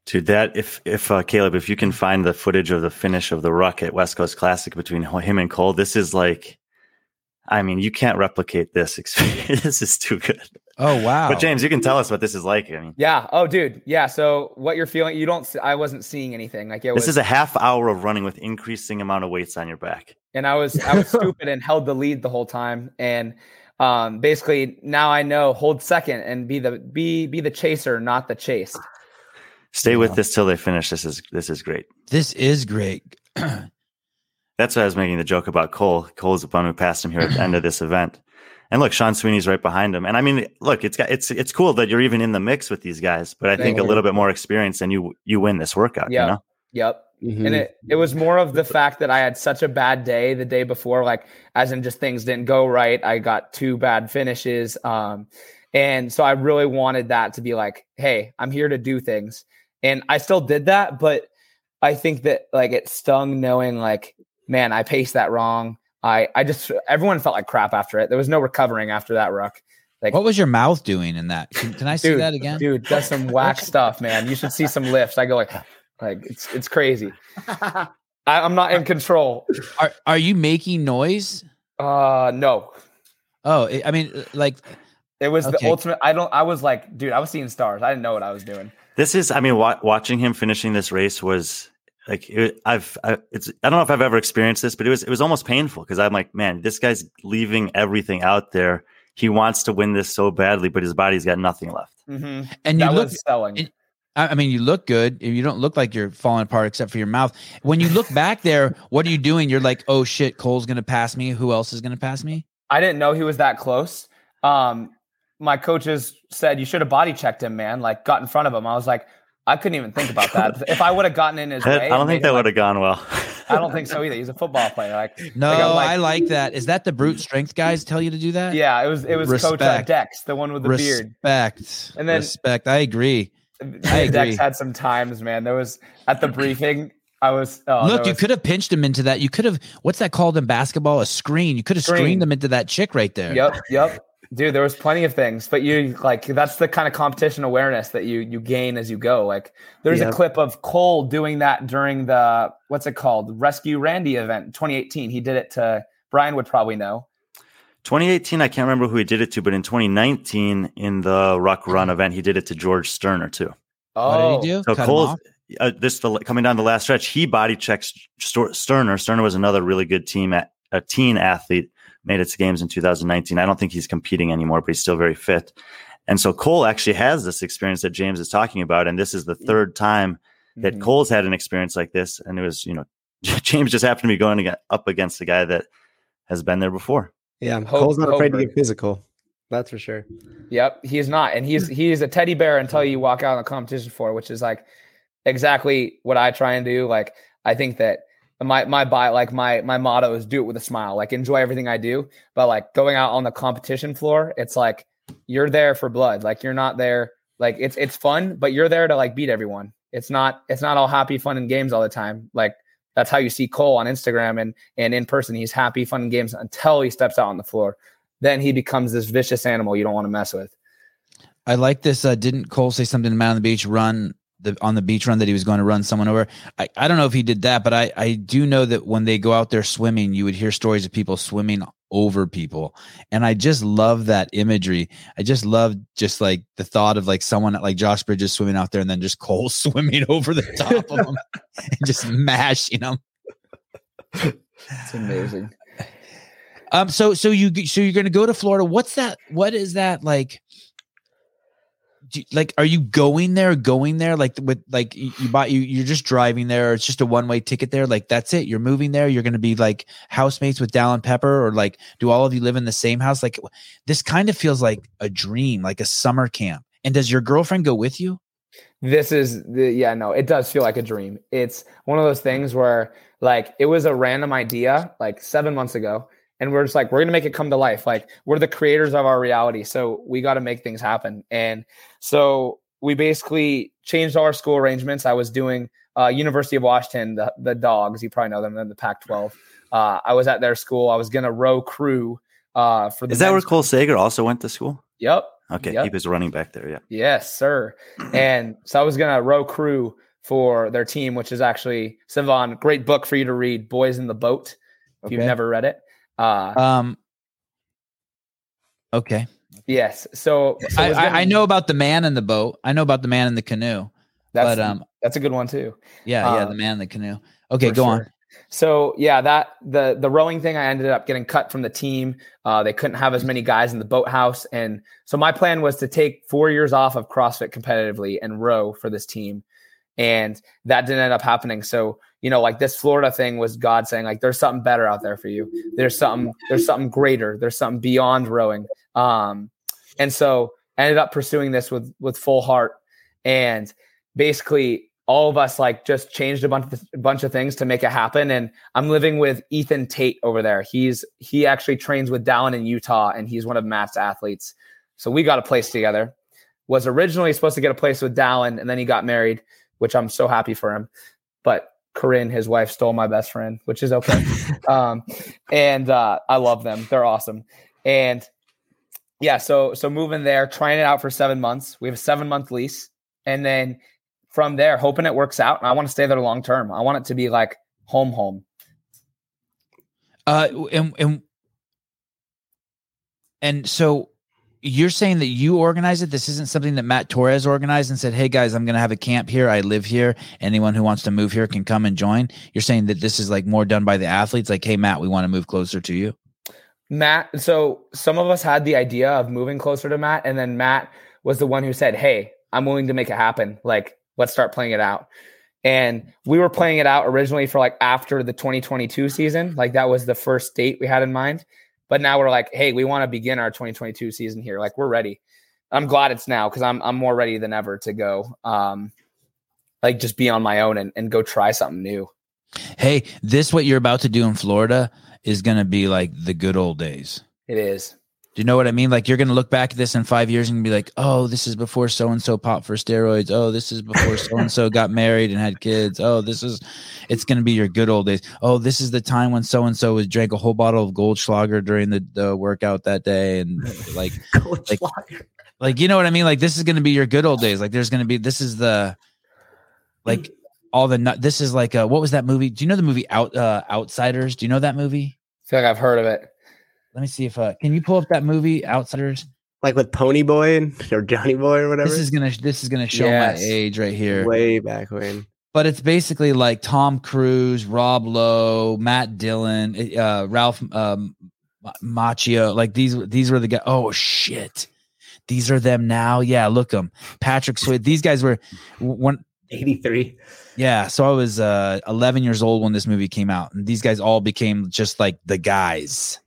Dude, that if, if, uh, Caleb, if you can find the footage of the finish of the ruck at West Coast Classic between him and Cole, this is like, I mean, you can't replicate this experience. This is too good. Oh, wow. But James, you can tell us what this is like. I mean, yeah. Oh, dude. Yeah. So what you're feeling, you don't, I wasn't seeing anything. Like it was, this is a half hour of running with increasing amount of weights on your back. And I was, I was stupid and held the lead the whole time. And um, basically now I know hold second and be the, be, be the chaser, not the chased. Stay with yeah. this till they finish. This is, this is great. This is great. That's why I was making the joke about Cole. Cole's the one who passed him here at the end of this event. And look, Sean Sweeney's right behind him. And I mean, look, it's got, it's it's cool that you're even in the mix with these guys, but I think a little bit more experience and you you win this workout, yep. you know? Yep. Mm-hmm. And it, it was more of the fact that I had such a bad day the day before, like as in just things didn't go right. I got two bad finishes. Um, and so I really wanted that to be like, hey, I'm here to do things. And I still did that, but I think that like it stung knowing like, man, I paced that wrong. I, I just, everyone felt like crap after it. There was no recovering after that ruck. Like, what was your mouth doing in that? Can, can I see dude, that again? Dude, that's some whack stuff, man. You should see some lifts. I go like, like it's, it's crazy. I, I'm not in control. Are, are you making noise? Uh, no. Oh, I mean, like it was okay. The ultimate. I don't, I was like, dude, I was seeing stars. I didn't know what I was doing. This is, I mean, wa- watching him finishing this race was, Like it, I've, I, it's, I don't know if I've ever experienced this, but it was, it was almost painful because I'm like, man, this guy's leaving everything out there. He wants to win this so badly, but his body's got nothing left. Mm-hmm. And that you look, selling. And, I mean, you look good. You don't look like you're falling apart except for your mouth. When you look back there, what are you doing? You're like, oh shit, Cole's going to pass me. Who else is going to pass me? I didn't know he was that close. Um, my coaches said, you should have body checked him, man. Like got in front of him. I was like, I couldn't even think about that. If I would have gotten in his way, I don't think that like, would have gone well. I don't think so either. He's a football player. Like, no, like like, I like that. Is that the brute strength guys tell you to do that? Yeah, it was. It was Respect. Coach uh, Dex, the one with the Respect. beard. Respect. And then Respect. I agree. I agree. Dex had some times, man. There was at the briefing. I was oh, look. Was, you could have pinched him into that. You could have. What's that called in basketball? A screen. You could have screen. screened him into that chick right there. Yep. Yep. Dude, there was plenty of things, but you like, that's the kind of competition awareness that you, you gain as you go. Like there's yeah. a clip of Cole doing that during the, what's it called? Rescue Randy event, twenty eighteen. He did it to Brian would probably know. twenty eighteen. I can't remember who he did it to, but in twenty nineteen in the Ruck Run event, he did it to George Sterner too. Oh, what did he do? So Cut Cole, uh, this the, coming down the last stretch, he body checks Sterner. Sterner was another really good team at a teen athlete. Made it to games in two thousand nineteen. I don't think he's competing anymore, but he's still very fit. And so Cole actually has this experience that James is talking about. And this is the third time that mm-hmm. Cole's had an experience like this. And it was, you know, James just happened to be going to get up against a guy that has been there before. Yeah. Hope, Cole's not afraid to get physical. That's for sure. Yep. He's not. And he's, he's a teddy bear until you walk out on the competition floor, which is like exactly what I try and do. Like, I think that, My my by like my my motto is do it with a smile, like enjoy everything I do. But like going out on the competition floor, it's like you're there for blood. Like you're not there. Like it's it's fun, but you're there to like beat everyone. It's not it's not all happy, fun, and games all the time. Like that's how you see Cole on Instagram and and in person. He's happy, fun, and games until he steps out on the floor. Then he becomes this vicious animal you don't want to mess with. I like this. Uh, didn't Cole say something to Matt on the Beach run? The, on the beach run that he was going to run someone over. I, I don't know if he did that, but I, I do know that when they go out there swimming, you would hear stories of people swimming over people. And I just love that imagery. I just love just like the thought of like someone like Josh Bridges swimming out there and then just Cole swimming over the top of him and just mashing him. It's amazing. Um, so, so you, so you're going to go to Florida. What's that? What is that? Like, do you, like, are you going there, going there? Like with, like you, you buy, you, you're just driving there. It's just a one way ticket there. Like, that's it. You're moving there. You're going to be like housemates with Dallin Pepper, or like, do all of you live in the same house? Like, this kind of feels like a dream, like a summer camp. And does your girlfriend go with you? This is the, yeah, no, it does feel like a dream. It's one of those things where like, it was a random idea like seven months ago. And we're just like, we're going to make it come to life. Like, we're the creators of our reality. So we got to make things happen. And so we basically changed all our school arrangements. I was doing uh, University of Washington, the, the Dogs. You probably know them, then the Pac twelve. Uh, I was at their school. I was going to row crew uh, for the. Is that where Cole Sager also went to school? Yep. Okay. Yep. He was running back there. Yeah. Yes, sir. And so I was going to row crew for their team, which is actually, Savon, great book for you to read, Boys in the Boat, if okay. you've never read it. Uh, um. Okay. Yes. So, so I, I, I know about the man in the boat. I know about the man in the canoe. That's, but um, that's a good one too. Yeah, yeah, um, the man in the canoe. Okay, go sure. on. So yeah, that the the rowing thing, I ended up getting cut from the team. Uh, they couldn't have as many guys in the boathouse, and so my plan was to take four years off of CrossFit competitively and row for this team, and that didn't end up happening. So, you know, like this Florida thing was God saying, like, there's something better out there for you. There's something, there's something greater. There's something beyond rowing. Um, and so I ended up pursuing this with, with full heart. And basically all of us like just changed a bunch of, a bunch of things to make it happen. And I'm living with Ethan Tate over there. He's, he actually trains with Dallin in Utah, and he's one of Matt's athletes. So we got a place together. Was originally supposed to get a place with Dallin, and then he got married, which I'm so happy for him. But Corinne, his wife, stole my best friend, which is okay. um, and uh, I love them. They're awesome. And yeah, so so moving there, trying it out for seven months. We have a seven-month lease. And then from there, hoping it works out. And I want to stay there long-term. I want it to be like home, home. Uh, and, and, and so you're saying that you organize it. This isn't something that Matt Torres organized and said, "Hey guys, I'm going to have a camp here. I live here. Anyone who wants to move here can come and join." You're saying that this is like more done by the athletes. Like, "Hey Matt, we want to move closer to you." Matt. So some of us had the idea of moving closer to Matt. And then Matt was the one who said, "Hey, I'm willing to make it happen. Like, let's start playing it out." And we were playing it out originally for like after the twenty twenty-two season. Like, that was the first date we had in mind. But now we're like, "Hey, we want to begin our twenty twenty-two season here. Like, we're ready." I'm glad it's now, because I'm I'm more ready than ever to go, um, like, just be on my own and, and go try something new. Hey, this what you're about to do in Florida is going to be like the good old days. It is. Do you know what I mean? Like, you're going to look back at this in five years and be like, "Oh, this is before so-and-so popped for steroids. Oh, this is before so-and-so got married and had kids. Oh, this is, it's going to be your good old days. Oh, this is the time when so-and-so was drank a whole bottle of Goldschlager during the, the workout that day." And like, like, like, you know what I mean? Like, this is going to be your good old days. Like, there's going to be, this is the, like all the, this is like a, what was that movie? Do you know the movie Out uh, Outsiders? Do you know that movie? I feel like I've heard of it. Let me see if uh, can you pull up that movie Outsiders, like with Pony Boy and, or Johnny Boy or whatever. This is gonna this is gonna show yes. my age right here, way back when. But it's basically like Tom Cruise, Rob Lowe, Matt Dillon, uh, Ralph um, Macchio. Like these these were the guys. Oh shit, these are them now. Yeah, look them. Patrick Swayze. These guys were one eighty-three. Yeah, so I was uh, eleven years old when this movie came out, and these guys all became just like the guys.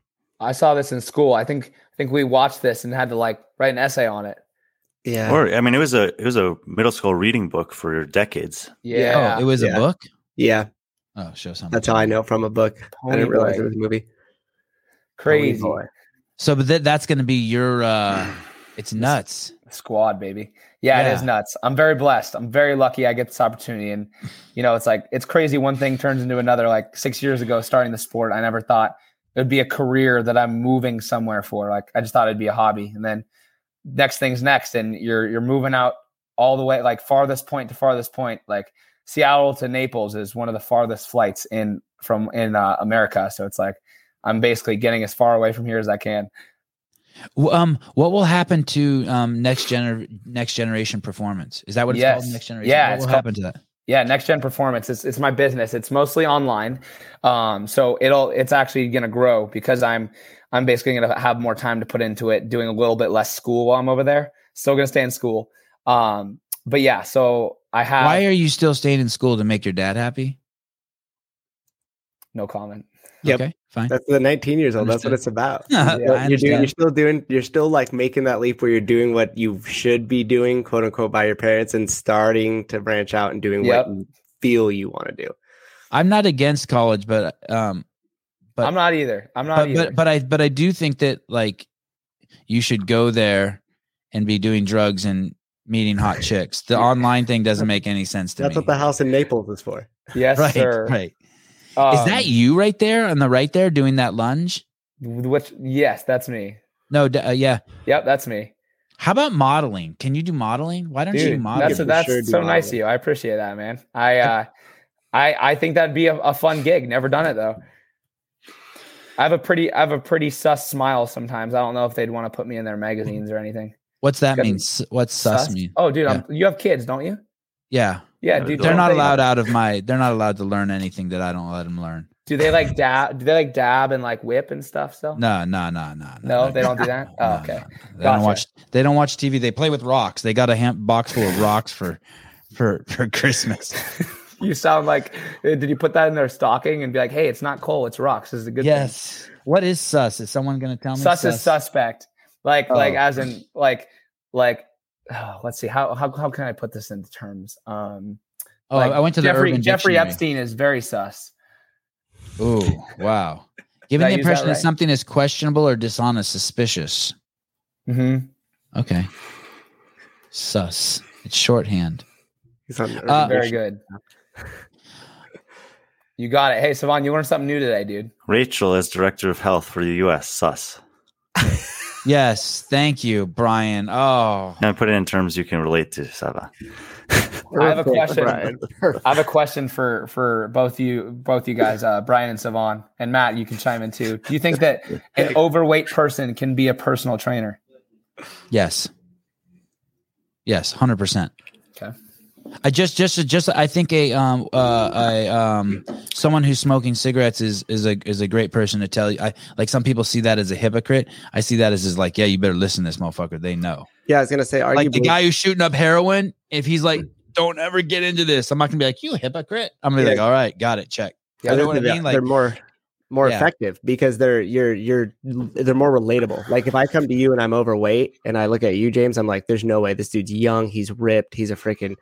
I saw this in school. I think I think we watched this and had to like write an essay on it. Yeah. Or I mean, it was a it was a middle school reading book for decades. Yeah. Oh, it was yeah. a book? Yeah. Oh, show something. That's how I know from a book. Pony I didn't realize boy. It was a movie. Crazy. So but th- that's going to be your uh, it's nuts. It's squad, baby. Yeah, yeah, it is nuts. I'm very blessed. I'm very lucky I get this opportunity, and you know, it's like it's crazy one thing turns into another. Like six years ago starting the sport, I never thought it'd be a career that I'm moving somewhere for. Like I just thought it'd be a hobby, and then next thing's next, and you're you're moving out all the way, like farthest point to farthest point. Like Seattle to Naples is one of the farthest flights in from in uh, America. So it's like I'm basically getting as far away from here as I can. Um, what will happen to um, next gen, next generation performance? Is that what it's yes. called? Next generation. Yeah, what will happen to that? Yeah, Next Gen Performance. It's it's my business. It's mostly online, um, so it'll it's actually going to grow because I'm I'm basically going to have more time to put into it, doing a little bit less school while I'm over there. Still going to stay in school, um, but yeah. So I have. Why are you still staying in school? To make your dad happy? No comment. Yep. Okay, fine. That's the nineteen years old. Understood. That's what it's about. Yeah, you're, doing, you're still doing. You're still like making that leap where you're doing what you should be doing, quote unquote, by your parents, and starting to branch out and doing yep. what you feel you want to do. I'm not against college, but um, but I'm not either. I'm not. But, either. But, but I but I do think that like you should go there and be doing drugs and meeting hot chicks. The online thing doesn't make any sense to That's me. That's what the house in Naples is for. Yes, right, sir. Right. Um, is that you right there on the right there doing that lunge? Which, yes, that's me. No, uh, yeah. Yep, that's me. How about modeling? Can you do modeling? Why don't Dude, you do modeling? That's, a, that's sure so nice modeling. Of you. I appreciate that, man. I uh, I, I think that'd be a, a fun gig. Never done it, though. I have a pretty I have a pretty sus smile sometimes. I don't know if they'd want to put me in their magazines or anything. What's that mean? What's sus, sus mean? Oh, dude, yeah. I'm, you have kids, don't you? Yeah. Yeah, dude. They're not they, allowed out of my. They're not allowed to learn anything that I don't let them learn. Do they like dab? Do they like dab and like whip and stuff? So no, no, no, no. No, no they don't do that. No, oh, okay, no, no. They gotcha. don't watch. They don't watch T V. They play with rocks. They got a ham- box full of rocks for, for for Christmas. You sound like. Did you put that in their stocking and be like, "Hey, it's not coal, it's rocks. This is a good." Yes. Thing. What is sus? Is someone going to tell me? Sus, sus is suspect. Like, oh. like as in like, like. Oh, let's see how, how how can I put this into terms? Um, oh, like I went to the Jeffrey, Urban Jeffrey Dictionary. Epstein is very sus. Oh, wow! Giving the impression that, right? that something is questionable or dishonest, suspicious. Mm-hmm. Okay. Sus. It's shorthand. Uh, very good. You got it. Hey, Savon, you learned something new today, dude. Rachel is director of health for the U S Sus. Yes, thank you, Brian. Oh, and put it in terms you can relate to, Sava. I have a question. I have a question for for both you, both you guys, uh, Brian and Savon, and Matt. You can chime in too. Do you think that an overweight person can be a personal trainer? Yes. Yes, one hundred percent. Okay. I just, just, just. I think a um uh I um someone who's smoking cigarettes is is a is a great person to tell you. I like some people see that as a hypocrite. I see that as is like, yeah, you better listen to this motherfucker. They know. Yeah, I was gonna say, arguably, like the guy who's shooting up heroin. If he's like, don't ever get into this, I'm not gonna be like, you hypocrite. I'm gonna be yeah. like, all right, got it, check. Yeah, you know what I mean? They're like, more more yeah. effective because they're you're you're they're more relatable. Like if I come to you and I'm overweight and I look at you, James, I'm like, there's no way this dude's young. He's ripped. He's a freaking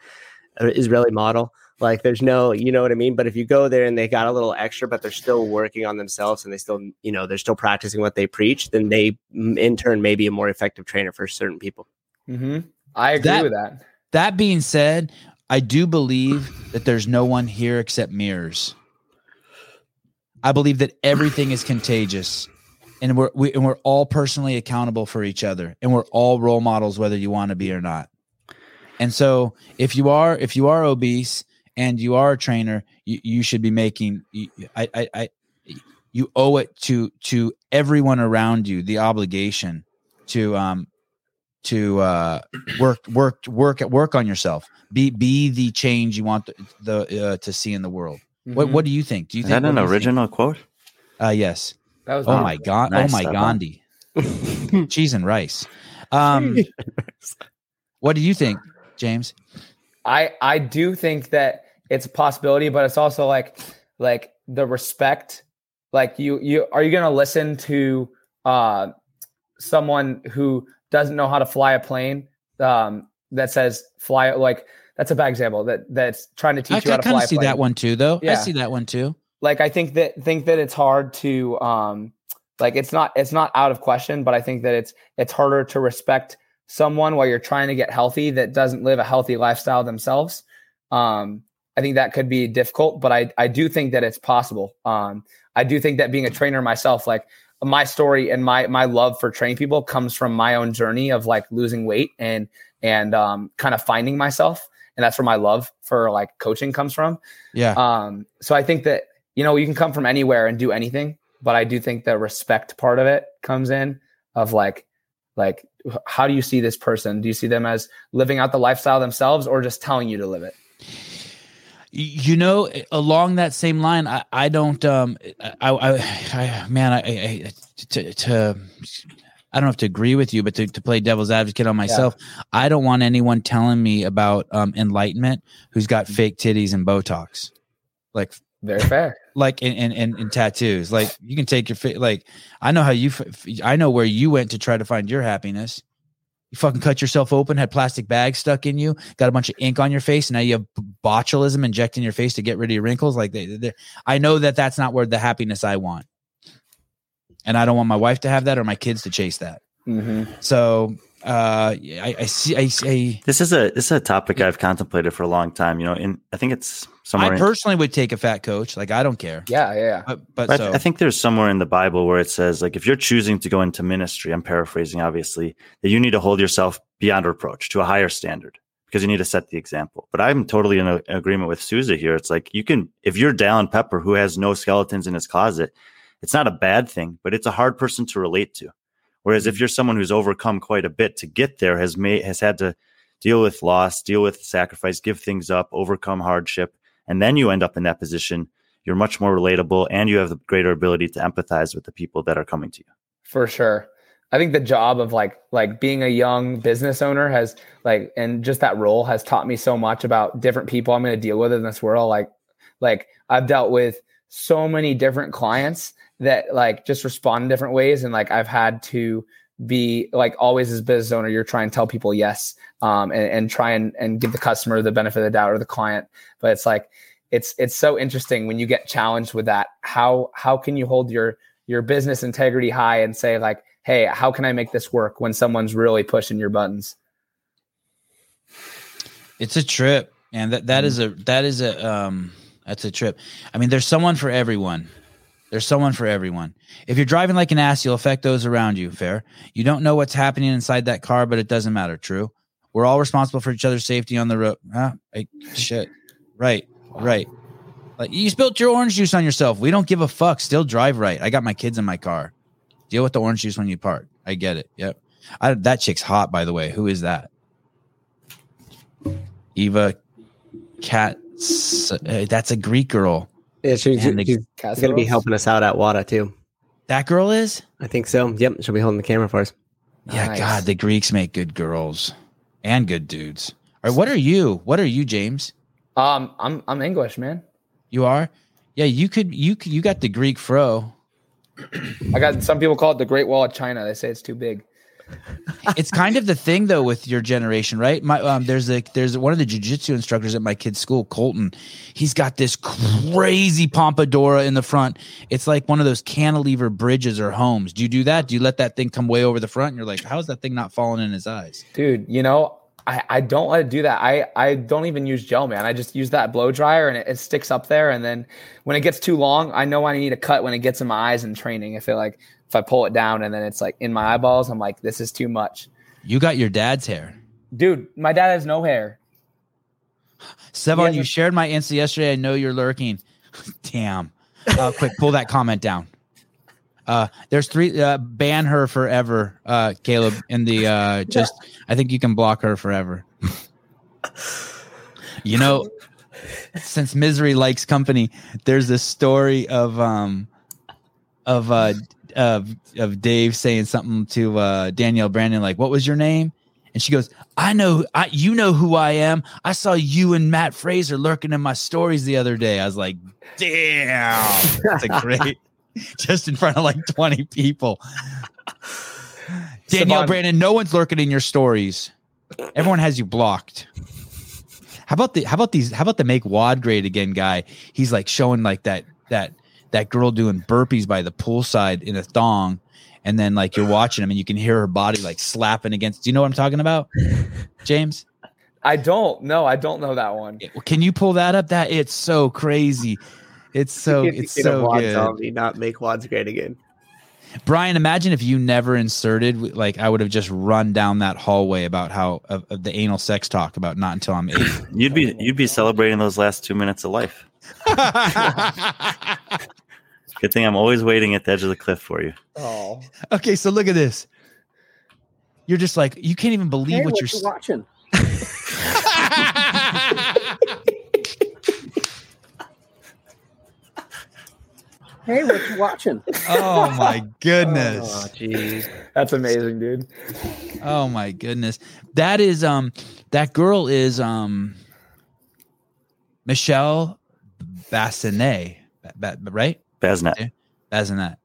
Israeli model. Like there's no, you know what I mean? But if you go there and they got a little extra, but they're still working on themselves and they still, you know, they're still practicing what they preach, then they in turn may be a more effective trainer for certain people. Mm-hmm. I agree that, with that. That being said, I do believe that there's no one here except mirrors. I believe that everything is contagious and we're, we, and we're all personally accountable for each other and we're all role models, whether you want to be or not. And so if you are if you are obese and you are a trainer, you, you should be making you, I, I, I you owe it to to everyone around you the obligation to um to uh, work work work at work on yourself. Be be the change you want the, the uh, to see in the world. Mm-hmm. What what do you think? Do you Is think that an original think? quote? Uh yes. That was oh my God. Nice, oh my Gandhi. Cheese and rice. Um What do you think? James, I, I do think that it's a possibility, but it's also like like the respect. Like you you are you going to listen to uh, someone who doesn't know how to fly a plane um, that says fly like that's a bad example that that's trying to teach I, you how I to fly. I kind of see plane. that one too, though. Yeah. I see that one too. Like I think that think that it's hard to um, like it's not it's not out of question, but I think that it's it's harder to respect someone while you're trying to get healthy that doesn't live a healthy lifestyle themselves. Um, I think that could be difficult, but I, I do think that it's possible. Um, I do think that being a trainer myself, like my story and my, my love for training people comes from my own journey of like losing weight and, and, um, kind of finding myself. And that's where my love for like coaching comes from. Yeah. Um, so I think that, you know, you can come from anywhere and do anything. But I do think the respect part of it comes in of like, like, how do you see this person? Do you see them as living out the lifestyle themselves or just telling you to live it? You know, along that same line, I, I don't, um, I, I, I man, I, I to, to, I don't have to agree with you, but to, to play devil's advocate on myself, yeah. I don't want anyone telling me about um, enlightenment who's got fake titties and Botox. Like, very fair. Like in, in, in, in tattoos, like you can take your fit. Like, I know how you, f- I know where you went to try to find your happiness. You fucking cut yourself open, had plastic bags stuck in you, got a bunch of ink on your face. And now you have botulism injecting your face to get rid of your wrinkles. Like they, they, I know that that's not where the happiness I want. And I don't want my wife to have that or my kids to chase that. Mm-hmm. So uh, I, I see, I see. This is a, this is a topic yeah. I've contemplated for a long time, you know, and I think it's, Somewhere I personally in, would take a fat coach. Like, I don't care. Yeah, yeah. But, but, but so. I, I think there's somewhere in the Bible where it says, like, if you're choosing to go into ministry, I'm paraphrasing, obviously, that you need to hold yourself beyond reproach to a higher standard because you need to set the example. But I'm totally in a, agreement with Sousa here. It's like, you can, if you're Dallin Pepper, who has no skeletons in his closet, it's not a bad thing, but it's a hard person to relate to. Whereas if you're someone who's overcome quite a bit to get there, has made, has had to deal with loss, deal with sacrifice, give things up, overcome hardship, and then you end up in that position, you're much more relatable and you have the greater ability to empathize with the people that are coming to you. For sure. I think the job of like, like being a young business owner has like, and just that role has taught me so much about different people I'm going to deal with in this world. Like, like I've dealt with so many different clients that like just respond in different ways. And like, I've had to be like always as a business owner, you're trying to tell people yes, um, and, and try and, and give the customer the benefit of the doubt or the client. But it's like, it's, it's so interesting when you get challenged with that, how, how can you hold your, your business integrity high and say like, hey, how can I make this work when someone's really pushing your buttons? It's a trip. And that, that mm-hmm. is a, that is a, um, that's a trip. I mean, there's someone for everyone. There's someone for everyone. If you're driving like an ass, you'll affect those around you. Fair. You don't know what's happening inside that car, but it doesn't matter. True. We're all responsible for each other's safety on the road. Huh? Like, shit. Right. Right. Like you spilt your orange juice on yourself. We don't give a fuck. Still drive right. I got my kids in my car. Deal with the orange juice when you park. I get it. Yep. I, that chick's hot, by the way. Who is that? Eva Cat. Uh, that's a Greek girl. Yeah, she's, she's, she's going to be helping us out at WADA too. That girl is? I think so. Yep. She'll be holding the camera for us. Yeah. Nice. God, the Greeks make good girls and good dudes. All right. What are you? What are you, James? Um, I'm, I'm English, man. You are? Yeah. You could, you could, you got the Greek fro. I got, some people call it the Great Wall of China. They say it's too big. It's kind of the thing though with your generation, right? My um, there's a there's one of the jiu-jitsu instructors at my kid's school, Colton. He's got this crazy pompadora in the front. It's like one of those cantilever bridges or homes. Do you do that? Do you let that thing come way over the front? And you're like, how is that thing not falling in his eyes, dude? You know, I, I don't let it do that. I I don't even use gel, man. I just use that blow dryer and it, it sticks up there. And then when it gets too long, I know I need a cut when it gets in my eyes in training. I feel like. If I pull it down and then it's like in my eyeballs, I'm like, this is too much. You got your dad's hair. Dude, my dad has no hair. Sevon, you a- shared my Insta yesterday. I know you're lurking. Damn. Uh, quick, pull that comment down. Uh, there's three. Uh, ban her forever, uh, Caleb, in the uh, just. Yeah. I think you can block her forever. You know, since misery likes company, there's this story of um of uh. Of, of Dave saying something to uh, Danielle Brandon, like, what was your name? And she goes, I know, I, you know who I am. I saw you and Matt Fraser lurking in my stories the other day. I was like, damn, that's a great, just in front of like twenty people. Danielle Savon. Brandon, no one's lurking in your stories. Everyone has you blocked. How about the, how about these, how about the make WAD grade again guy? He's like showing like that, that, that girl doing burpees by the poolside in a thong. And then like, you're watching him and you can hear her body like slapping against, do you know what I'm talking about, James? I don't know. I don't know that one. Can you pull that up? That it's so crazy. It's so, it's so good. Me not make WADs great again. Brian, imagine if you never inserted, like I would have just run down that hallway about how of, of the anal sex talk about not until I'm eight. You'd be, you'd be celebrating those last two minutes of life. Good thing I'm always waiting at the edge of the cliff for you. Oh. Okay, so look at this. You're just like, you can't even believe hey, what, what you're, you're watching. Hey, what you watching? Oh, my goodness. Oh, jeez. That's amazing, dude. Oh, my goodness. That is, um, that girl is, um, Michelle Basnett, ba- ba- right? Basnett. Basnett.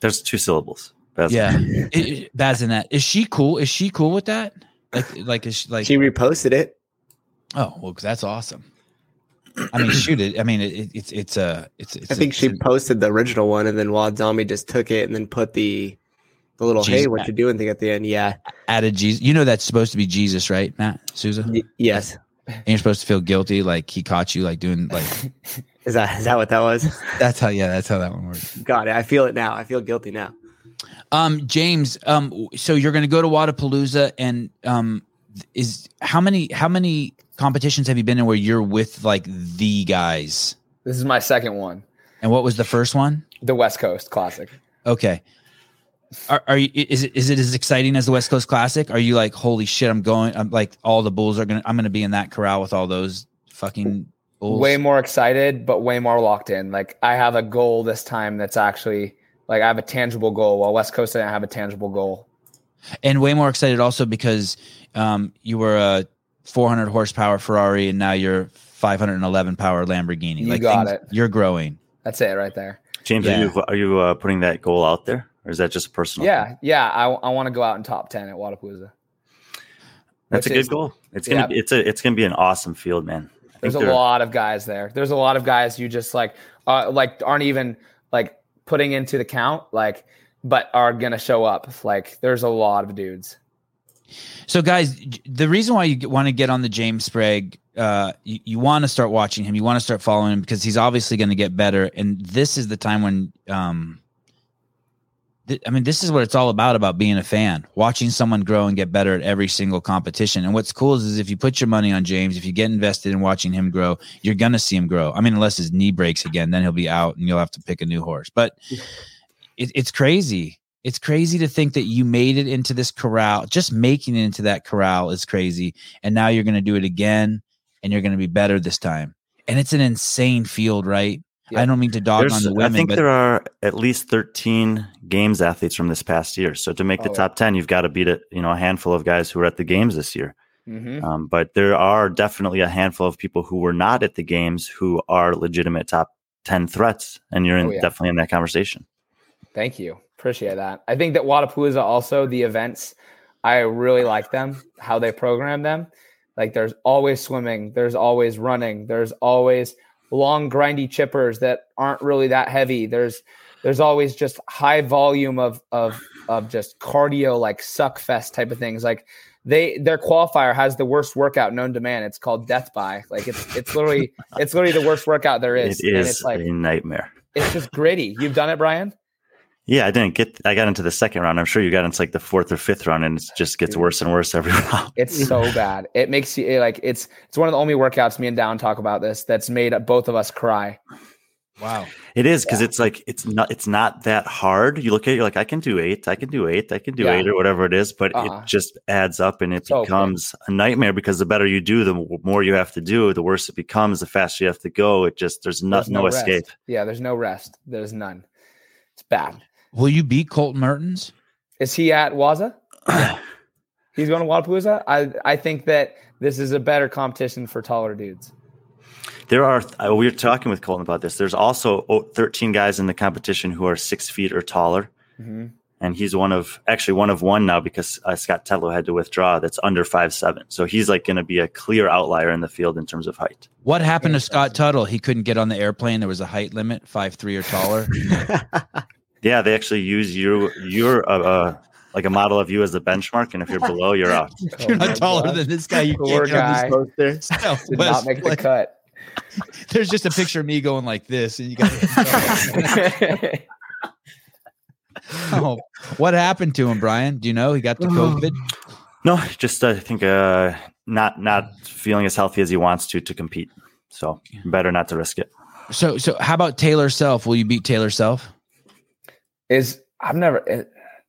There's two syllables. Basnett. Yeah. It, it, Basnett. Is she cool? Is she cool with that? Like, like, is she, like, she reposted it. Oh, well, because that's awesome. I mean, shoot it. I mean, it, it, it's it's a uh, it's, it's. I think a, she it's posted the original one, and then Wad Zombie just took it and then put the the little Jesus, "Hey, what Matt. You doing?" thing at the end. Yeah, added Jesus. You know that's supposed to be Jesus, right, Matt Souza? Y- yes. And you're supposed to feel guilty, like he caught you, like doing like. is that is that what that was? That's how. Yeah, that's how that one worked. Got it. I feel it now. I feel guilty now. Um, James. Um, so you're going to go to Wodapalooza, and um, is how many how many. competitions have you been in where you're with like the guys? This is my second one. And what was the first one? The West Coast Classic. Okay. Are, are you, is it, is it as exciting as the West Coast Classic? Are you like, holy shit, I'm going, I'm like all the bulls are going to, I'm going to be in that corral with all those fucking bulls. Way more excited, but way more locked in. Like I have a goal this time. That's actually like, I have a tangible goal while West Coast didn't have a tangible goal. And way more excited also because um, you were a, four hundred horsepower Ferrari, and now you're five eleven power Lamborghini. You like got things, it. You're growing. That's it right there. James, yeah. are you, are you uh, putting that goal out there, or is that just personal? Yeah, thing? yeah. I, I want to go out in top ten at Wodapalooza. That's a good is, goal. It's gonna yeah. be, it's a it's gonna be an awesome field, man. I There's a lot of guys there. There's a lot of guys you just like uh, like aren't even like putting into the count, like but are gonna show up. Like there's a lot of dudes. So, guys, the reason why you want to get on the James Sprague, uh, you, you want to start watching him. You want to start following him because he's obviously going to get better. And this is the time when, um, th- I mean, this is what it's all about, about being a fan, watching someone grow and get better at every single competition. And what's cool is, is if you put your money on James, if you get invested in watching him grow, you're going to see him grow. I mean, unless his knee breaks again, then he'll be out and you'll have to pick a new horse. But it, it's crazy. It's crazy to think that you made it into this corral. Just making it into that corral is crazy. And now you're going to do it again, and you're going to be better this time. And it's an insane field, right? Yeah. I don't mean to dog There's, on the women. I think but- there are at least thirteen Games athletes from this past year. So to make oh, the top ten, you've got to beat it, you know, a handful of guys who were at the Games this year. Mm-hmm. Um, but there are definitely a handful of people who were not at the Games who are legitimate top ten threats. And you're in, oh, yeah. definitely in that conversation. Thank you. Appreciate that. I think that Wodapalooza also, the events, I really like them, how they program them. Like there's always swimming. There's always running. There's always long grindy chippers that aren't really that heavy. There's there's always just high volume of of of just cardio, like suck fest type of things. Like they their qualifier has the worst workout known to man. It's called Death By. Like it's it's literally it's literally the worst workout there is. It is and it's like, a nightmare. It's just gritty. You've done it, Brian? Yeah, I didn't get, I got into the second round. I'm sure you got into like the fourth or fifth round, and it just gets worse and worse every round. It's so bad. It makes you like, it's, it's one of the only workouts me and Down talk about this that's made both of us cry. Wow. It is. Cause yeah. it's like, it's not, it's not that hard. You look at it, you're like, I can do eight, I can do eight, I can do yeah. eight or whatever it is, but uh-huh. it just adds up and it so becomes cool. a nightmare because the better you do, the more you have to do, the worse it becomes, the faster you have to go. It just, there's, no, there's no, no escape. Yeah. There's no rest. There's none. It's bad. Will you beat Colton Mertens? Is he at Waza? He's going to Wodapalooza? I I think that this is a better competition for taller dudes. There are uh, – we were talking with Colton about this. There's also thirteen guys in the competition who are six feet or taller, mm-hmm. and he's one of – actually one of one now because uh, Scott Tetlow had to withdraw. That's under five seven. So he's like going to be a clear outlier in the field in terms of height. What happened to Scott Tuttle? He couldn't get on the airplane. There was a height limit, five three or taller. Yeah, they actually use you, you're uh, uh, like a model of you as the benchmark, and if you're below, you're out. If you're not taller than this guy, you Poor can't guy. Get on this poster. Did not make the cut. There's just a picture of me going like this, and you got. Oh, what happened to him, Brian? Do you know he got the COVID? No, just I uh, think uh, not not feeling as healthy as he wants to to compete. So better not to risk it. So, so how about Taylor Self? Will you beat Taylor Self? Is I've never, is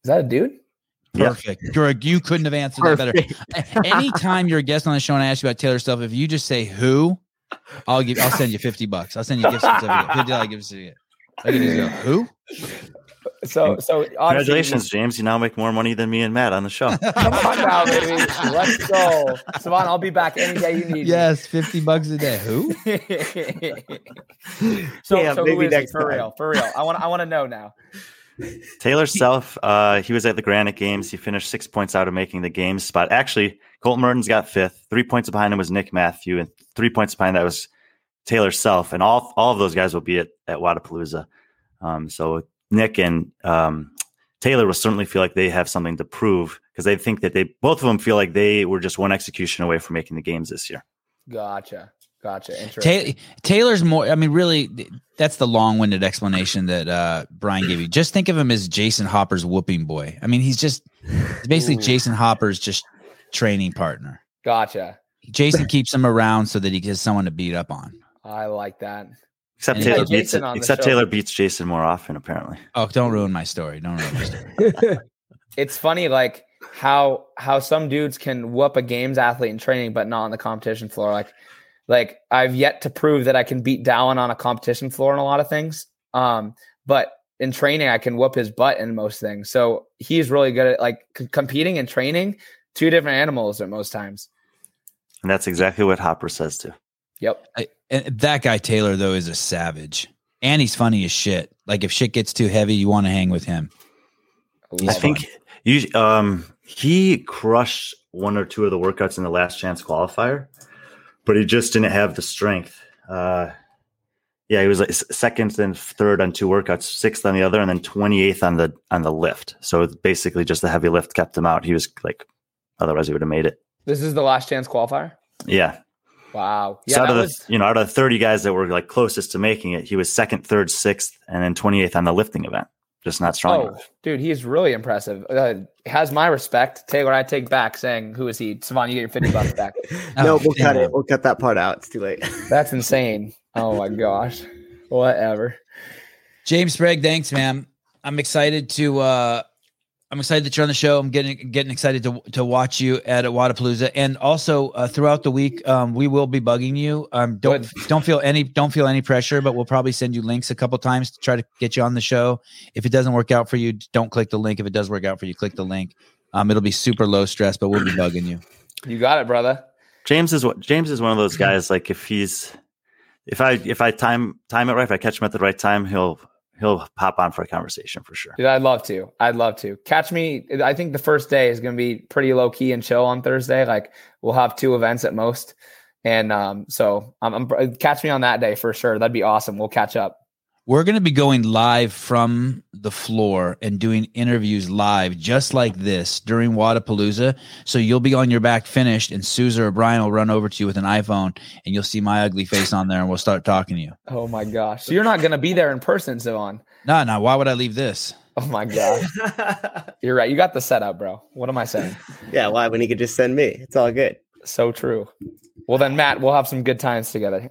that a dude? Perfect. Yeah. You couldn't have answered Perfect. that better. Anytime you're a guest on the show and I ask you about Taylor Self, if you just say who, I'll give, I'll send you fifty bucks. I'll send you a gift certificate. fifty dollars gift certificate. I can just go, who? So, so congratulations, James. You now make more money than me and Matt on the show. Come on now, baby. Let's go. Savon, I'll be back any day you need. Yes, fifty bucks a day. Who? so, yeah, so who is he? For real, for real. I want, I want to know now. Taylor Self, uh, he was at the Granite Games. He finished six points out of making the games spot. Actually, Colton Mertens got fifth. Three points behind him was Nick Matthew, and three points behind that was Taylor Self. And all, all of those guys will be at, at Wodapalooza. Um, so Nick and um, Taylor will certainly feel like they have something to prove, because they think that they, both of them feel like they were just one execution away from making the games this year. Gotcha. Gotcha. Interesting. Ta- Taylor's more, I mean, really, that's the long-winded explanation that uh, Brian gave you. Just think of him as Jason Hopper's whooping boy. I mean, he's just basically Ooh. Jason Hopper's just training partner. Gotcha. Jason keeps him around so that he has someone to beat up on. I like that. Except, Taylor beats, it, except Taylor beats Jason more often, apparently. Oh, don't ruin my story. Don't ruin my story. It's funny, like, how how some dudes can whoop a games athlete in training, but not on the competition floor. Like, Like I've yet to prove that I can beat Dallin on a competition floor in a lot of things. Um, but in training, I can whoop his butt in most things. So he's really good at like c- competing and training, two different animals at most times. And that's exactly what Hopper says too. Yep. I, and that guy, Taylor, though, is a savage, and he's funny as shit. Like if shit gets too heavy, you want to hang with him. He's I fun. think you, um, he crushed one or two of the workouts in the last chance qualifier, but he just didn't have the strength. Uh, yeah, he was like second and third on two workouts, sixth on the other, and then twenty-eighth on the on the lift. So basically just the heavy lift kept him out. He was like, otherwise he would have made it. This is the last chance qualifier? Yeah. Wow. Yeah, so out of the, was... you know, out of the thirty guys that were like closest to making it, he was second, third, sixth, and then twenty-eighth on the lifting event. Just not strong oh, enough. Dude, he's really impressive. Uh, has my respect. Taylor, I take back saying, who is he? Savon, you get your fifty bucks back. no, oh, we'll cut it. it. We'll cut that part out. It's too late. That's insane. Oh, my gosh. Whatever. James Sprague, thanks, man. I'm excited to uh, – I'm excited that you're on the show. I'm getting getting excited to to watch you at Wodapalooza. And also uh, throughout the week, um, we will be bugging you. Um, don't don't feel any don't feel any pressure, but we'll probably send you links a couple times to try to get you on the show. If it doesn't work out for you, don't click the link. If it does work out for you, click the link. Um, it'll be super low stress, but we'll be bugging you. You got it, brother. James is what James is one of those guys. Like if he's if I if I time time it right, if I catch him at the right time, he'll. He'll pop on for a conversation for sure. Dude, I'd love to. I'd love to. Catch me. I think the first day is going to be pretty low key and chill on Thursday. Like we'll have two events at most. And um, so I'm, I'm catch me on that day for sure. That'd be awesome. We'll catch up. We're going to be going live from the floor and doing interviews live just like this during Wodapalooza. So you'll be on your back finished, and Susan or Brian will run over to you with an iPhone, and you'll see my ugly face on there, and we'll start talking to you. Oh, my gosh. So you're not going to be there in person, Savon. No, no. Why would I leave this? Oh, my gosh. You're right. You got the setup, bro. What am I saying? Yeah, why? When he could just send me. It's all good. So true. Well, then, Matt, we'll have some good times together.